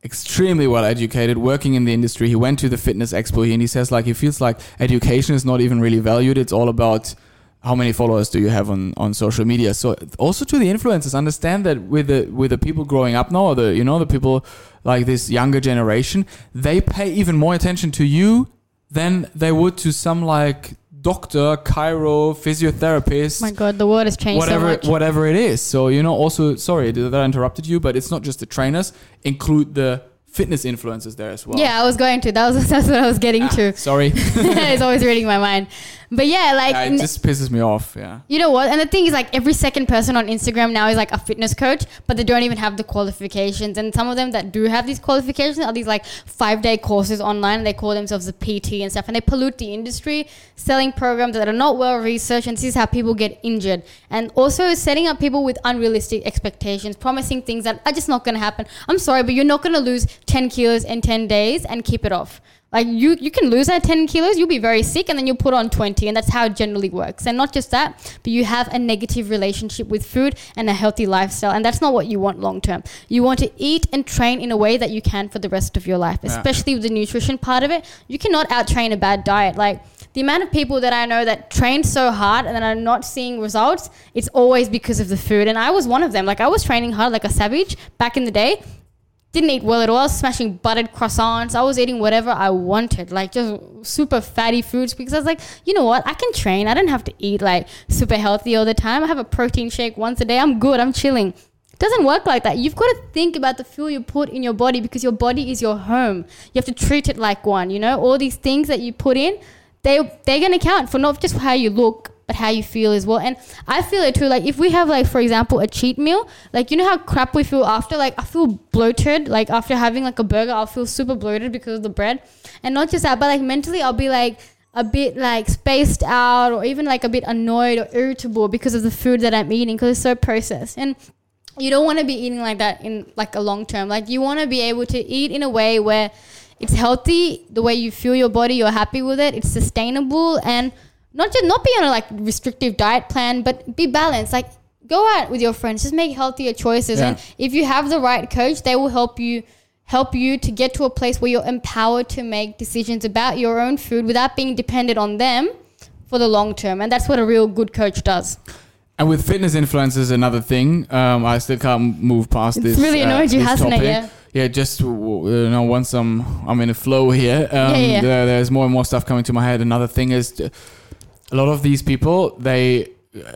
extremely well educated, working in the industry. He went to the fitness expo and he says like he feels like education is not even really valued. It's all about how many followers do you have on, on social media. So also to the influencers, understand that with the with the people growing up now, or the you know the people like this younger generation, they pay even more attention to you than they would to some like doctor, chiro, physiotherapist. My God, the world has changed whatever, so much. Whatever it is. So you know, also sorry that I interrupted you, but it's not just the trainers. Include the fitness influencers there as well. Yeah, I was going to. That was that's what I was getting ah, to. Sorry, it's always reading my mind. But yeah, like yeah, it just pisses me off. Yeah, you know what? And the thing is, like every second person on Instagram now is like a fitness coach, but they don't even have the qualifications. And some of them that do have these qualifications are these like five day courses online. And they call themselves a P T and stuff, and they pollute the industry, selling programs that are not well researched. And this is how people get injured. And also setting up people with unrealistic expectations, promising things that are just not going to happen. I'm sorry, but you're not going to lose ten kilos in ten days and keep it off. Like you you can lose that ten kilos, you'll be very sick, and then you'll put on twenty, and that's how it generally works. And not just that, but you have a negative relationship with food and a healthy lifestyle, and that's not what you want long term. You want to eat and train in a way that you can for the rest of your life, especially yeah. with the nutrition part of it. You cannot out train a bad diet. Like the amount of people that I know that train so hard and then are not seeing results, it's always because of the food. And I was one of them. Like I was training hard like a savage back in the day. Didn't eat well at all. I was smashing buttered croissants. I was eating whatever I wanted, like just super fatty foods, because I was like, you know what? I can train. I don't have to eat like super healthy all the time. I have a protein shake once a day. I'm good. I'm chilling. It doesn't work like that. You've got to think about the fuel you put in your body, because your body is your home. You have to treat it like one, you know? All these things that you put in, they, they're going to count for not just how you look, but how you feel as well. And I feel it too. Like if we have like, for example, a cheat meal, like you know how crap we feel after? Like I feel bloated. Like after having like a burger, I'll feel super bloated because of the bread. And not just that, but like mentally I'll be like a bit like spaced out, or even like a bit annoyed or irritable because of the food that I'm eating, because it's so processed. And you don't want to be eating like that in like a long term. Like you want to be able to eat in a way where it's healthy, the way you feel your body, you're happy with it, it's sustainable, and Not just not be on a like restrictive diet plan, but be balanced. Like go out with your friends, just make healthier choices. Yeah. And if you have the right coach, they will help you help you to get to a place where you're empowered to make decisions about your own food without being dependent on them for the long term. And that's what a real good coach does. And with fitness influencers, another thing, um, I still can't move past it's this. It's really annoyed uh, you, hasn't topic. It? Yeah. Yeah, just you know, once I'm I'm in a flow here, um, yeah, yeah. There, there's more and more stuff coming to my head. Another thing is. To, A lot of these people, they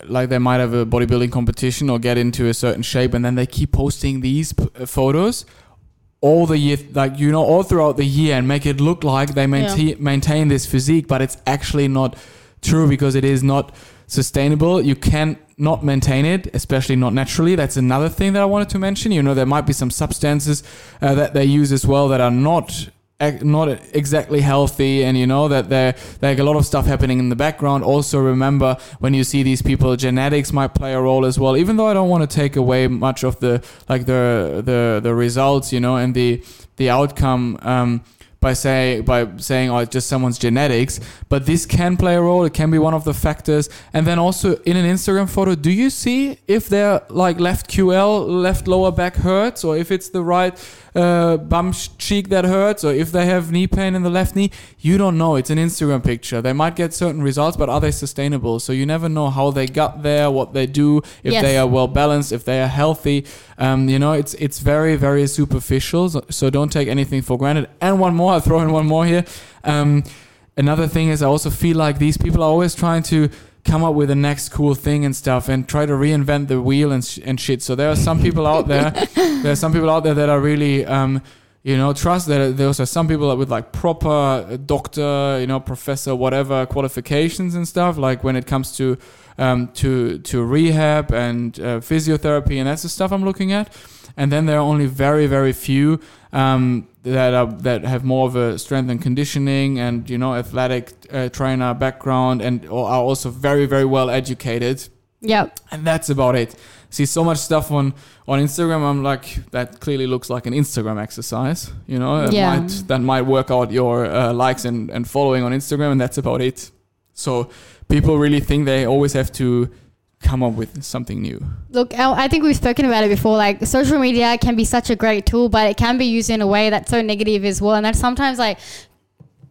like they might have a bodybuilding competition or get into a certain shape, and then they keep posting these p- photos all the year, like you know, all throughout the year, and make it look like they maintain yeah. maintain this physique, but it's actually not true, because it is not sustainable. You can not maintain it, especially not naturally. That's another thing that I wanted to mention. You know, there might be some substances uh, that they use as well that are not. not exactly healthy, and you know that there like a lot of stuff happening in the background. Also remember, when you see these people, genetics might play a role as well, even though I don't want to take away much of the like the the the results, you know, and the the outcome, um by saying by saying oh, it's just someone's genetics, but this can play a role. It can be one of the factors. And then also in an Instagram photo, do you see if they're like left Q L, left lower back hurts, or if it's the right uh, bum cheek that hurts, or if they have knee pain in the left knee? You don't know. It's an Instagram picture. They might get certain results, but are they sustainable? So you never know how they got there, what they do, if yes. they are well balanced, if they are healthy. Um, you know, it's it's very, very superficial. So, so don't take anything for granted. And one more. I'll throw in one more here. Um, another thing is, I also feel like these people are always trying to come up with the next cool thing and stuff, and try to reinvent the wheel and sh- and shit. So there are some people out there. There are some people out there that are really, um, you know, trust that those are some people with like proper doctor, you know, professor, whatever qualifications and stuff. Like when it comes to um, to to rehab and uh, physiotherapy, and that's the stuff I'm looking at. And then there are only very, very few um, that are that have more of a strength and conditioning and, you know, athletic uh, trainer background, and or are also very, very well educated. Yeah. And that's about it. See so much stuff on, on Instagram. I'm like, that clearly looks like an Instagram exercise. You know, it yeah. might, that might work out your uh, likes and, and following on Instagram, and that's about it. So people really think they always have to come up with something new. Look, I think we've spoken about it before. Like, social media can be such a great tool, but it can be used in a way that's so negative as well. And that's sometimes, like,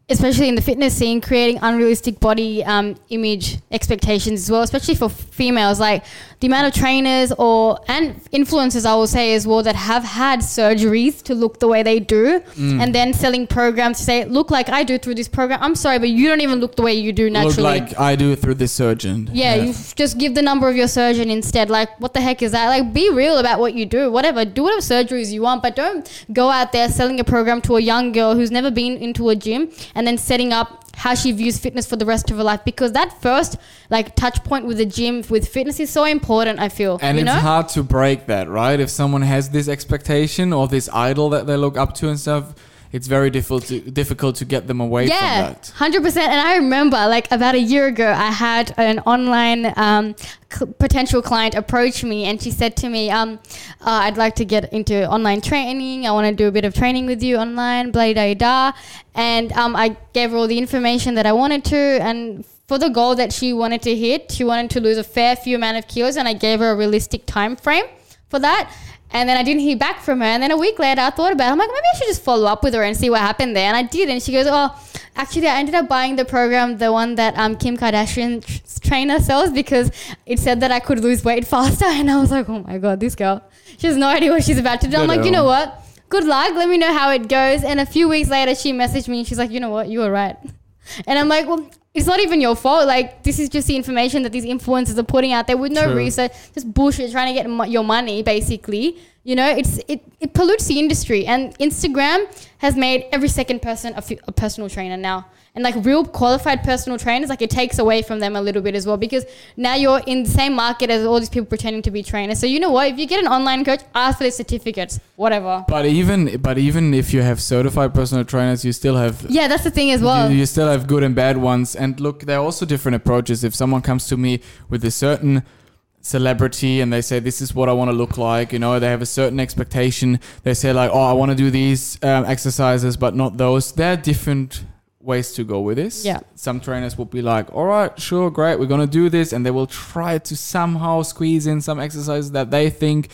especially in the fitness scene, creating unrealistic body um, image expectations as well, especially for females. Like, the amount of trainers or and influencers, I will say as well, that have had surgeries to look the way they do, mm. and then selling programs to say, look like I do through this program. I'm sorry, but you don't even look the way you do naturally. Look like I do through this surgeon. Yeah, yeah. You just give the number of your surgeon instead. Like, what the heck is that? Like, be real about what you do. Whatever, do whatever surgeries you want, but don't go out there selling a program to a young girl who's never been into a gym and then setting up how she views fitness for the rest of her life, because that first like touch point with the gym, with fitness, is so important, I feel. And you it's know? hard to break that, right? If someone has this expectation or this idol that they look up to and stuff, it's very difficult to, difficult to get them away yeah, from that. Yeah, one hundred percent. And I remember like about a year ago, I had an online um, c- potential client approach me, and she said to me, um, uh, I'd like to get into online training. I want to do a bit of training with you online, blah, blah, blah. And um, I gave her all the information that I wanted to, and for the goal that she wanted to hit, she wanted to lose a fair few amount of kilos, and I gave her a realistic time frame for that. And then I didn't hear back from her. And then a week later, I thought about it. I'm like, maybe I should just follow up with her and see what happened there. And I did. And she goes, oh, actually, I ended up buying the program, the one that um, Kim Kardashian's trainer sells, because it said that I could lose weight faster. And I was like, oh, my God, this girl, she has no idea what she's about to do. I'm like, you know what? Good luck. Let me know how it goes. And a few weeks later, she messaged me. And she's like, you know what? You were right. And I'm like, well, it's not even your fault. Like, this is just the information that these influencers are putting out there with no True. research, just bullshit, trying to get m- your money, basically. You know, it's it, it pollutes the industry. And Instagram has made every second person a, f- a personal trainer now. And, like, real qualified personal trainers, like, it takes away from them a little bit as well, because now you're in the same market as all these people pretending to be trainers. So, you know what? If you get an online coach, ask for their certificates, whatever. But even but even if you have certified personal trainers, you still have... Yeah, that's the thing as well. You, you still have good and bad ones. And, look, there are also different approaches. If someone comes to me with a certain celebrity and they say, this is what I want to look like, you know, they have a certain expectation. They say, like, oh, I want to do these um, exercises, but not those. There are different ways to go with this. Yeah. Some trainers will be like, all right, sure, great, we're going to do this. And they will try to somehow squeeze in some exercises that they think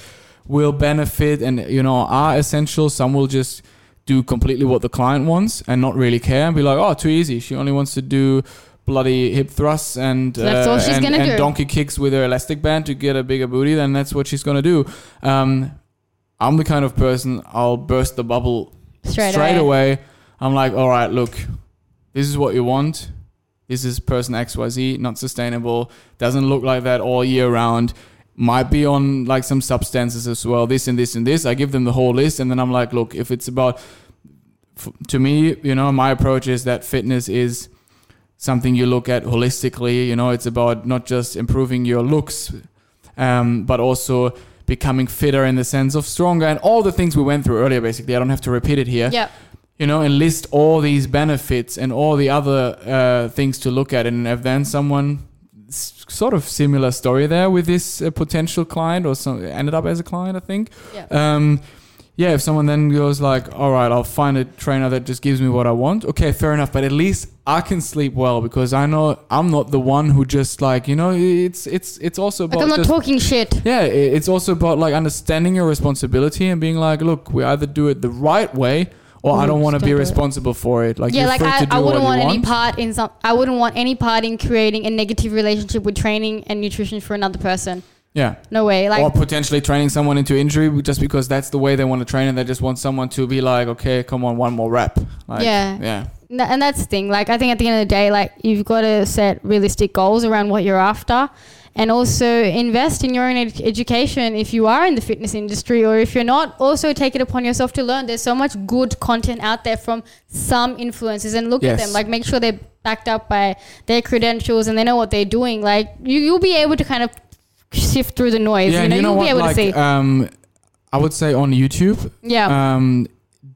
will benefit and, you know, are essential. Some will just do completely what the client wants and not really care and be like, oh, too easy. She only wants to do bloody hip thrusts and uh, and, and do. donkey kicks with her elastic band to get a bigger booty. Then that's what she's going to do. Um, I'm the kind of person, I'll burst the bubble straight, straight away. away. I'm like, all right, look, this is what you want. This is person X Y Z, not sustainable. Doesn't look like that all year round. Might be on like some substances as well, this and this and this. I give them the whole list. And then I'm like, look, if it's about, f- to me, you know, my approach is that fitness is something you look at holistically. You know, it's about not just improving your looks, um, but also becoming fitter in the sense of stronger and all the things we went through earlier, basically. I don't have to repeat it here. Yeah. You know, and list all these benefits and all the other uh, things to look at. And if then someone, sort of similar story there with this uh, potential client, or some ended up as a client, I think. Yeah. Um, yeah, if someone then goes like, all right, I'll find a trainer that just gives me what I want. Okay, fair enough. But at least I can sleep well because I know I'm not the one who just like, you know, it's it's it's also about... Like I'm not just, talking shit. Yeah, it's also about like understanding your responsibility and being like, look, we either do it the right way or Ooh, I don't want to be responsible for it. Like, yeah, like I, I wouldn't want, want any part in some... I wouldn't want any part in creating a negative relationship with training and nutrition for another person. Yeah. No way. Like, or potentially training someone into injury just because that's the way they want to train and they just want someone to be like, okay, come on, one more rep. Like, yeah. Yeah. No, and that's the thing. Like, I think at the end of the day, like, you've got to set realistic goals around what you're after and also invest in your own ed- education if you are in the fitness industry, or if you're not, also take it upon yourself to learn. There's so much good content out there from some influencers, and look yes. at them. Like, make sure they're backed up by their credentials and they know what they're doing. Like, you, you'll be able to kind of shift through the noise. Yeah, you know, you know you'll what, be able like, to see. Um, I would say on YouTube, yeah. Um,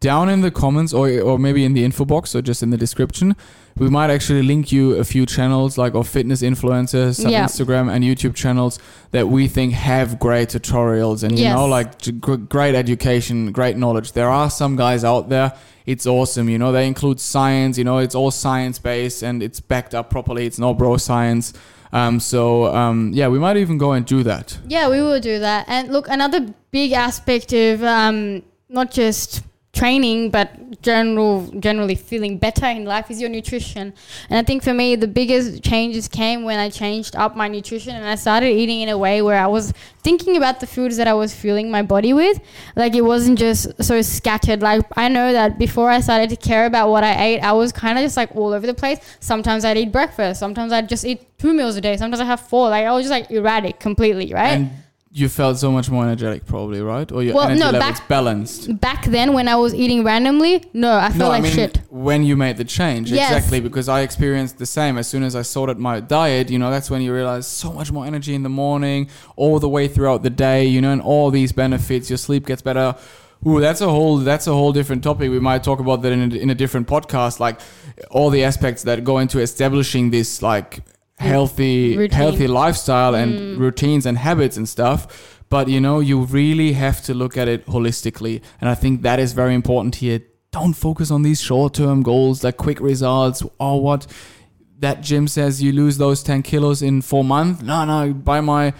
down in the comments or or maybe in the info box or just in the description, we might actually link you a few channels like of fitness influencers, some yeah. Instagram and YouTube channels that we think have great tutorials and, you yes. know, like great education, great knowledge. There are some guys out there. It's awesome, you know, they include science, you know, it's all science-based and it's backed up properly. It's not bro science. Um, so, um, yeah, we might even go and do that. Yeah, we will do that. And look, another big aspect of um, not just training, but general, generally feeling better in life is your nutrition. And I think for me, the biggest changes came when I changed up my nutrition and I started eating in a way where I was thinking about the foods that I was fueling my body with. Like, it wasn't just so scattered. Like, I know that before I started to care about what I ate, I was kind of just like all over the place. Sometimes I'd eat breakfast. Sometimes I'd just eat two meals a day. Sometimes I have four. Like, I was just like erratic completely, right? And you felt so much more energetic probably, right? Or your well, energy no, levels back, balanced. Back then when I was eating randomly, no, I felt no, like I mean, shit. When you made the change, yes. exactly, because I experienced the same. As soon as I sorted my diet, you know, that's when you realize so much more energy in the morning, all the way throughout the day, you know, and all these benefits, your sleep gets better. Ooh, that's a whole that's a whole different topic. We might talk about that in a, in a different podcast, like all the aspects that go into establishing this like healthy Routine. healthy lifestyle and mm. routines and habits and stuff. But, you know, you really have to look at it holistically. And I think that is very important here. Don't focus on these short-term goals, like quick results or what that gym says you lose those ten kilos in four months. No, no, buy my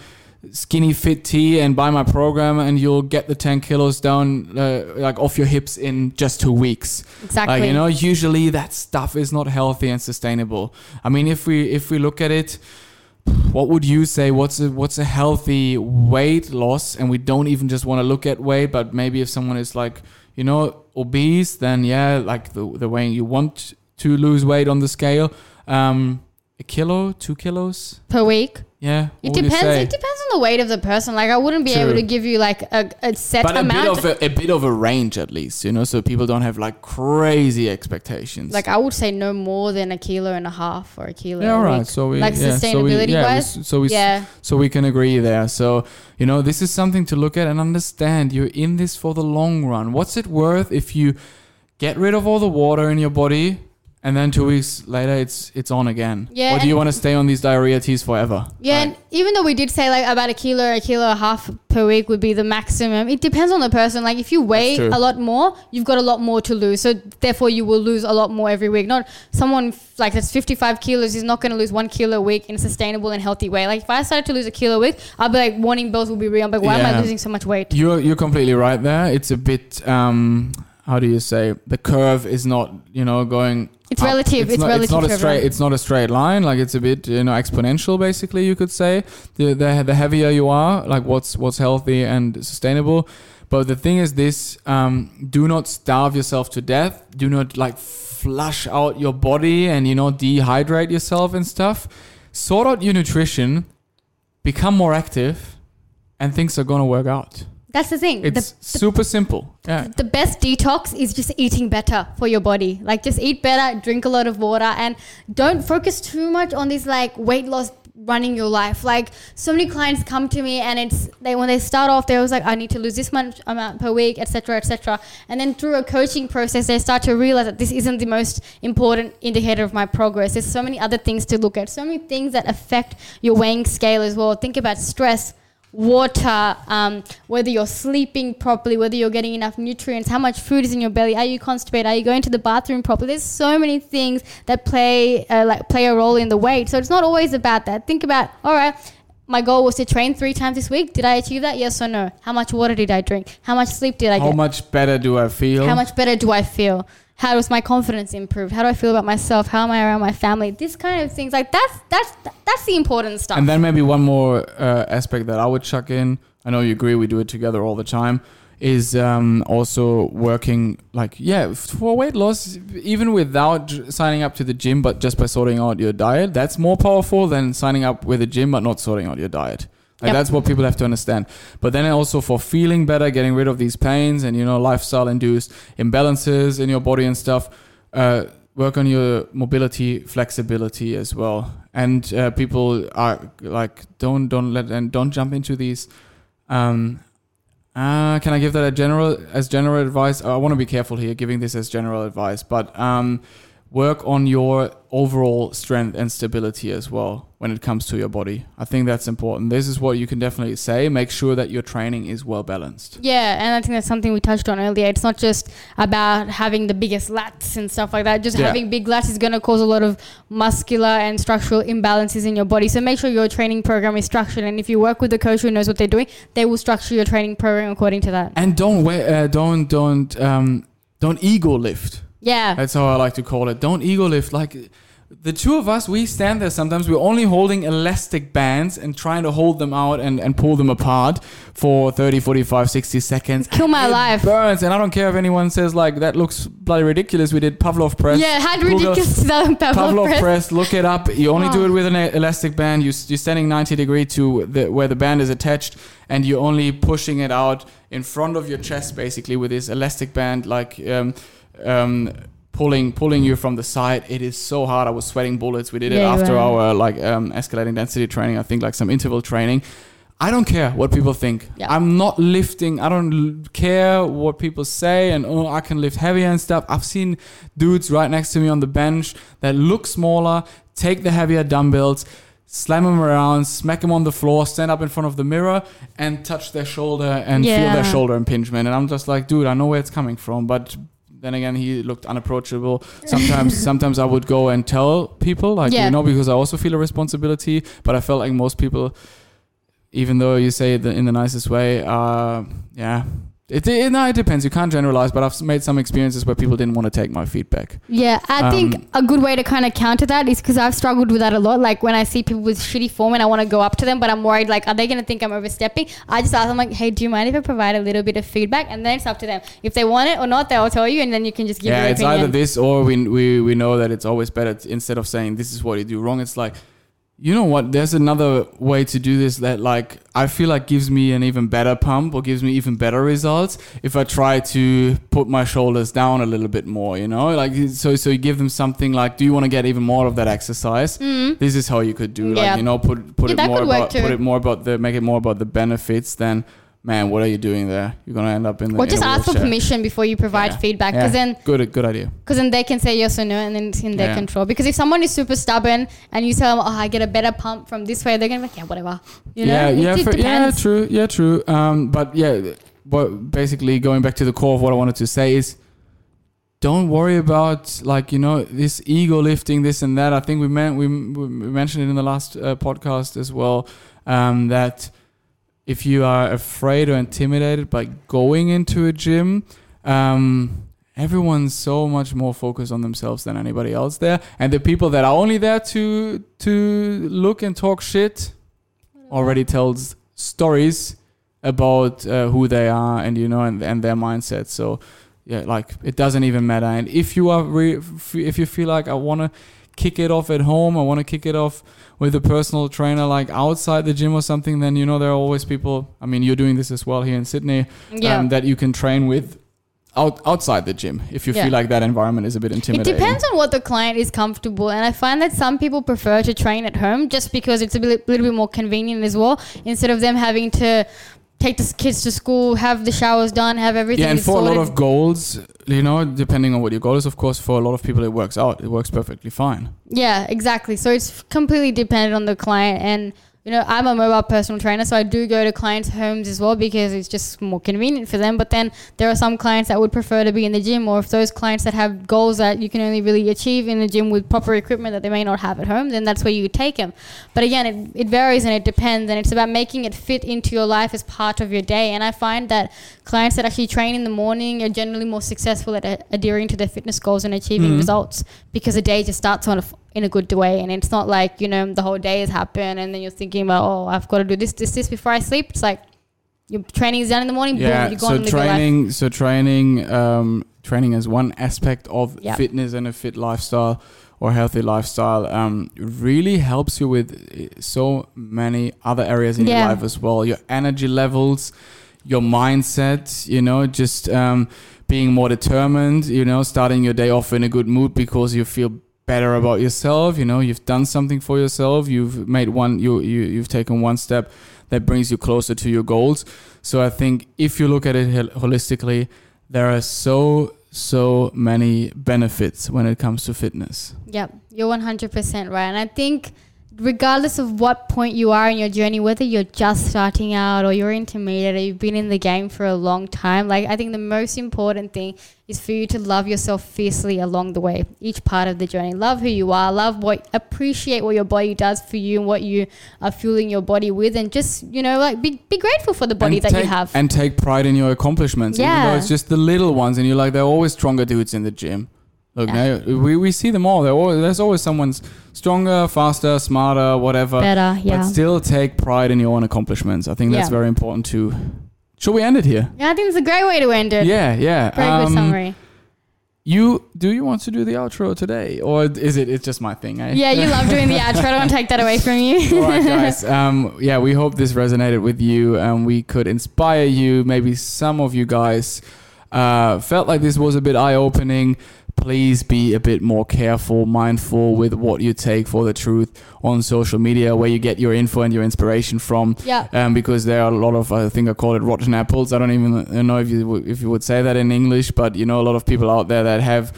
skinny fit tea and buy my program and you'll get the ten kilos down uh, like off your hips in just two weeks. Exactly. Like, you know, usually that stuff is not healthy and sustainable. I mean, if we if we look at it, what would you say? What's a, what's a healthy weight loss? And we don't even just want to look at weight, but maybe if someone is like, you know, obese, then yeah, like the, the way you want to lose weight on the scale. Um, a kilo, two kilos? Per week. Yeah, it depends. It depends on the weight of the person. Like, I wouldn't be True. able to give you like a, a set but amount, but a bit of a, a bit of a range at least, you know, so people don't have like crazy expectations. Like, I would say no more than a kilo and a half or a kilo. Yeah, all right. So we like yeah, sustainability wise. So we, yeah, so we yeah. so we can agree there. So, you know, this is something to look at and understand. You're in this for the long run. What's it worth if you get rid of all the water in your body? And then two weeks later, it's it's on again. Yeah, or do you want to stay on these diarrhea teas forever? Yeah, right. And even though we did say like about a kilo, a kilo and a half per week would be the maximum, it depends on the person. Like, if you weigh a lot more, you've got a lot more to lose. So therefore, you will lose a lot more every week. Not someone like that's fifty-five kilos is not going to lose one kilo a week in a sustainable and healthy way. Like, if I started to lose a kilo a week, I'll be like, warning bells will be real. I'm like, why yeah. am I losing so much weight? You're, you're completely right there. It's a bit, um, how do you say, the curve is not, you know, going... It's up. relative. It's, it's not, relative. It's not a straight. It's not a straight line. Like, it's a bit, you know, exponential. Basically, you could say the the, the heavier you are, like what's what's healthy and sustainable. But the thing is, this um, do not starve yourself to death. Do not like flush out your body and, you know, dehydrate yourself and stuff. Sort out your nutrition, become more active, and things are gonna work out. That's the thing. It's the, super the, simple. Yeah. The best detox is just eating better for your body. Like, just eat better, drink a lot of water, and don't focus too much on this like weight loss running your life. Like, so many clients come to me and it's they when they start off, they're always like, I need to lose this much amount per week, et cetera, et cetera. And then through a coaching process, they start to realize that this isn't the most important indicator of my progress. There's so many other things to look at, so many things that affect your weighing scale as well. Think about stress, water, um, whether you're sleeping properly, whether you're getting enough nutrients, how much food is in your belly, are you constipated, are you going to the bathroom properly? There's so many things that play uh, like play a role in the weight. So it's not always about that. Think about, all right, my goal was to train three times this week. Did I achieve that? Yes or no? How much water did I drink? How much sleep did I get? How much better do I feel? How much better do I feel? How was my confidence improved? How do I feel about myself? How am I around my family? This kind of things, like that's that's that's the important stuff. And then maybe one more uh, aspect that I would chuck in, I know you agree, we do it together all the time, is um, also working like, yeah, for weight loss, even without signing up to the gym, but just by sorting out your diet, that's more powerful than signing up with a gym but not sorting out your diet. Like yep. That's what people have to understand. But then also for feeling better, getting rid of these pains and, you know, lifestyle-induced imbalances in your body and stuff, uh, work on your mobility, flexibility as well. And uh, people are like, don't don't let and don't jump into these. Um, uh, can I give that a general as general advice? I want to be careful here, giving this as general advice, but. Um, Work on your overall strength and stability as well when it comes to your body. I think that's important. This is what you can definitely say. Make sure that your training is well balanced. Yeah, and I think that's something we touched on earlier. It's not just about having the biggest lats and stuff like that. Just yeah. having big lats is going to cause a lot of muscular and structural imbalances in your body. So make sure your training program is structured. And if you work with a coach who knows what they're doing, they will structure your training program according to that. And don't we- uh, don't don't um, don't ego lift. Yeah. That's how I like to call it. Don't ego lift. Like the two of us, we stand there sometimes. We're only holding elastic bands and trying to hold them out and, and pull them apart for thirty, forty-five, sixty seconds. Kill my it life. Burns. And I don't care if anyone says like, that looks bloody ridiculous. We did Pavlov Press. Yeah, how ridiculous is that? Pavlov, Pavlov press. press. Look it up. You only oh. do it with an elastic band. You, you're standing ninety degree to the, where the band is attached, and you're only pushing it out in front of your chest basically with this elastic band like... Um, Um, pulling pulling you from the side. It is so hard. I was sweating bullets. We did yeah, it after right. our like um, escalating density training. I think like some interval training. I don't care what people think. Yeah. I'm not lifting. I don't l- care what people say and oh, I can lift heavier and stuff. I've seen dudes right next to me on the bench that look smaller, take the heavier dumbbells, slam them around, smack them on the floor, stand up in front of the mirror and touch their shoulder and yeah. feel their shoulder impingement. And I'm just like, dude, I know where it's coming from, but... Then again, he looked unapproachable. Sometimes sometimes I would go and tell people, like, yeah. you know, because I also feel a responsibility. But I felt like most people, even though you say it in the nicest way, uh, yeah. It, it, no, it depends. You can't generalize, but I've made some experiences where people didn't want to take my feedback. Yeah, I um, think a good way to kind of counter that is because I've struggled with that a lot. Like when I see people with shitty form and I want to go up to them, but I'm worried, like, are they going to think I'm overstepping? I just ask them like, hey, do you mind if I provide a little bit of feedback? And then it's up to them. If they want it or not, they'll tell you and then you can just give yeah, your opinion. Yeah, it's either this or we, we, we know that it's always better to, instead of saying this is what you do wrong, it's like, you know what, there's another way to do this that like I feel like gives me an even better pump or gives me even better results if I try to put my shoulders down a little bit more, you know, like so so you give them something like, do you want to get even more of that exercise? Mm. This is how you could do yeah. like, you know, put put yeah, it more about put it more about the make it more about the benefits than man, what are you doing there? You're going to end up in the... Or just ask for permission before you provide yeah. feedback. Yeah. Then, good good idea. Because then they can say yes or no and then it's in their yeah. control. Because if someone is super stubborn and you tell them, oh, I get a better pump from this way, they're going to be like, yeah, whatever. You know? Yeah, yeah, for, yeah, true. Yeah, true. Um, but yeah, but basically going back to the core of what I wanted to say is don't worry about like, you know, this ego lifting, this and that. I think we, meant, we, we mentioned it in the last uh, podcast as well um, that... If you are afraid or intimidated by going into a gym, um, everyone's so much more focused on themselves than anybody else there. And the people that are only there to to look and talk shit already tells stories about uh, who they are and you know and, and their mindset. So yeah, like it doesn't even matter. And if you are re- if you feel like I want to kick it off at home, I want to kick it off with a personal trainer like outside the gym or something, then you know there are always people, I mean you're doing this as well here in Sydney, yeah. um, that you can train with out, outside the gym if you yeah. feel like that environment is a bit intimidating. It depends on what the client is comfortable, and I find that some people prefer to train at home just because it's a little bit more convenient as well, instead of them having to take the kids to school, have the showers done, have everything. Yeah, and for sorted. A lot of goals, you know, depending on what your goal is, of course, for a lot of people it works out. It works perfectly fine. Yeah, exactly. So it's completely dependent on the client and you know, I'm a mobile personal trainer, so I do go to clients' homes as well because it's just more convenient for them. But then there are some clients that would prefer to be in the gym, or if those clients that have goals that you can only really achieve in the gym with proper equipment that they may not have at home, then that's where you take them. But again, it, it varies and it depends, and it's about making it fit into your life as part of your day. And I find that clients that actually train in the morning are generally more successful at a- adhering to their fitness goals and achieving mm-hmm. results, because the day just starts on a f- in a good way, and it's not like, you know, the whole day has happened and then you're thinking about, oh, I've got to do this, this, this before I sleep. It's like your training is done in the morning, yeah, boom, you're gone. So training, so training, um, training is one aspect of yep. fitness and a fit lifestyle or healthy lifestyle. Um, really helps you with so many other areas in yeah. your life as well. Your energy levels, your mindset, you know, just um, being more determined, you know, starting your day off in a good mood because you feel better about yourself, you know, you've done something for yourself, you've made one, you, you, you've taken one step that brings you closer to your goals. So I think if you look at it holistically, there are so, so many benefits when it comes to fitness. Yep, you're one hundred percent right. And I think regardless of what point you are in your journey, whether you're just starting out or you're intermediate or you've been in the game for a long time, like I think the most important thing is for you to love yourself fiercely along the way, each part of the journey. Love who you are, love what, appreciate what your body does for you and what you are fueling your body with, and just, you know, like be be grateful for the body and that take, you have. And take pride in your accomplishments, yeah. even though it's just the little ones, and you're like, they're always stronger dudes in the gym. Look, yeah. now, we, we see them all. all. There's always someone's stronger, faster, smarter, whatever. Better, yeah. But still take pride in your own accomplishments. I think that's yeah. very important too. Shall we end it here? Yeah, I think it's a great way to end it. Yeah, yeah. Very um, good summary. You do you want to do the outro today, or is it it's just my thing? Eh? Yeah, you love doing the outro. I don't want to take that away from you. All right, guys. Um, yeah, we hope this resonated with you, and we could inspire you. Maybe some of you guys uh, felt like this was a bit eye-opening. Please be a bit more careful, mindful with what you take for the truth on social media, where you get your info and your inspiration from. Yeah. Um, because there are a lot of, I think I call it rotten apples. I don't even know if you if you would say that in English, but you know, a lot of people out there that have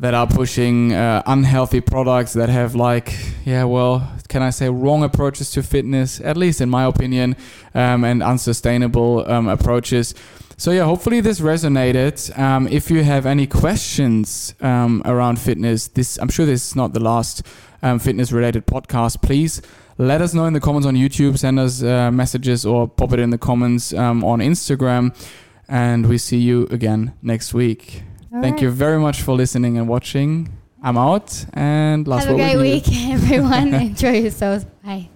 that are pushing uh, unhealthy products that have like, yeah, well, can I say wrong approaches to fitness? At least in my opinion, um, and unsustainable um, approaches. So yeah, hopefully this resonated. Um, if you have any questions um, around fitness, this I'm sure this is not the last um, fitness-related podcast. Please let us know in the comments on YouTube. Send us uh, messages or pop it in the comments um, on Instagram. And we see you again next week. All Thank right. you very much for listening and watching. I'm out. And last have a great week, everyone. Enjoy yourselves. Bye.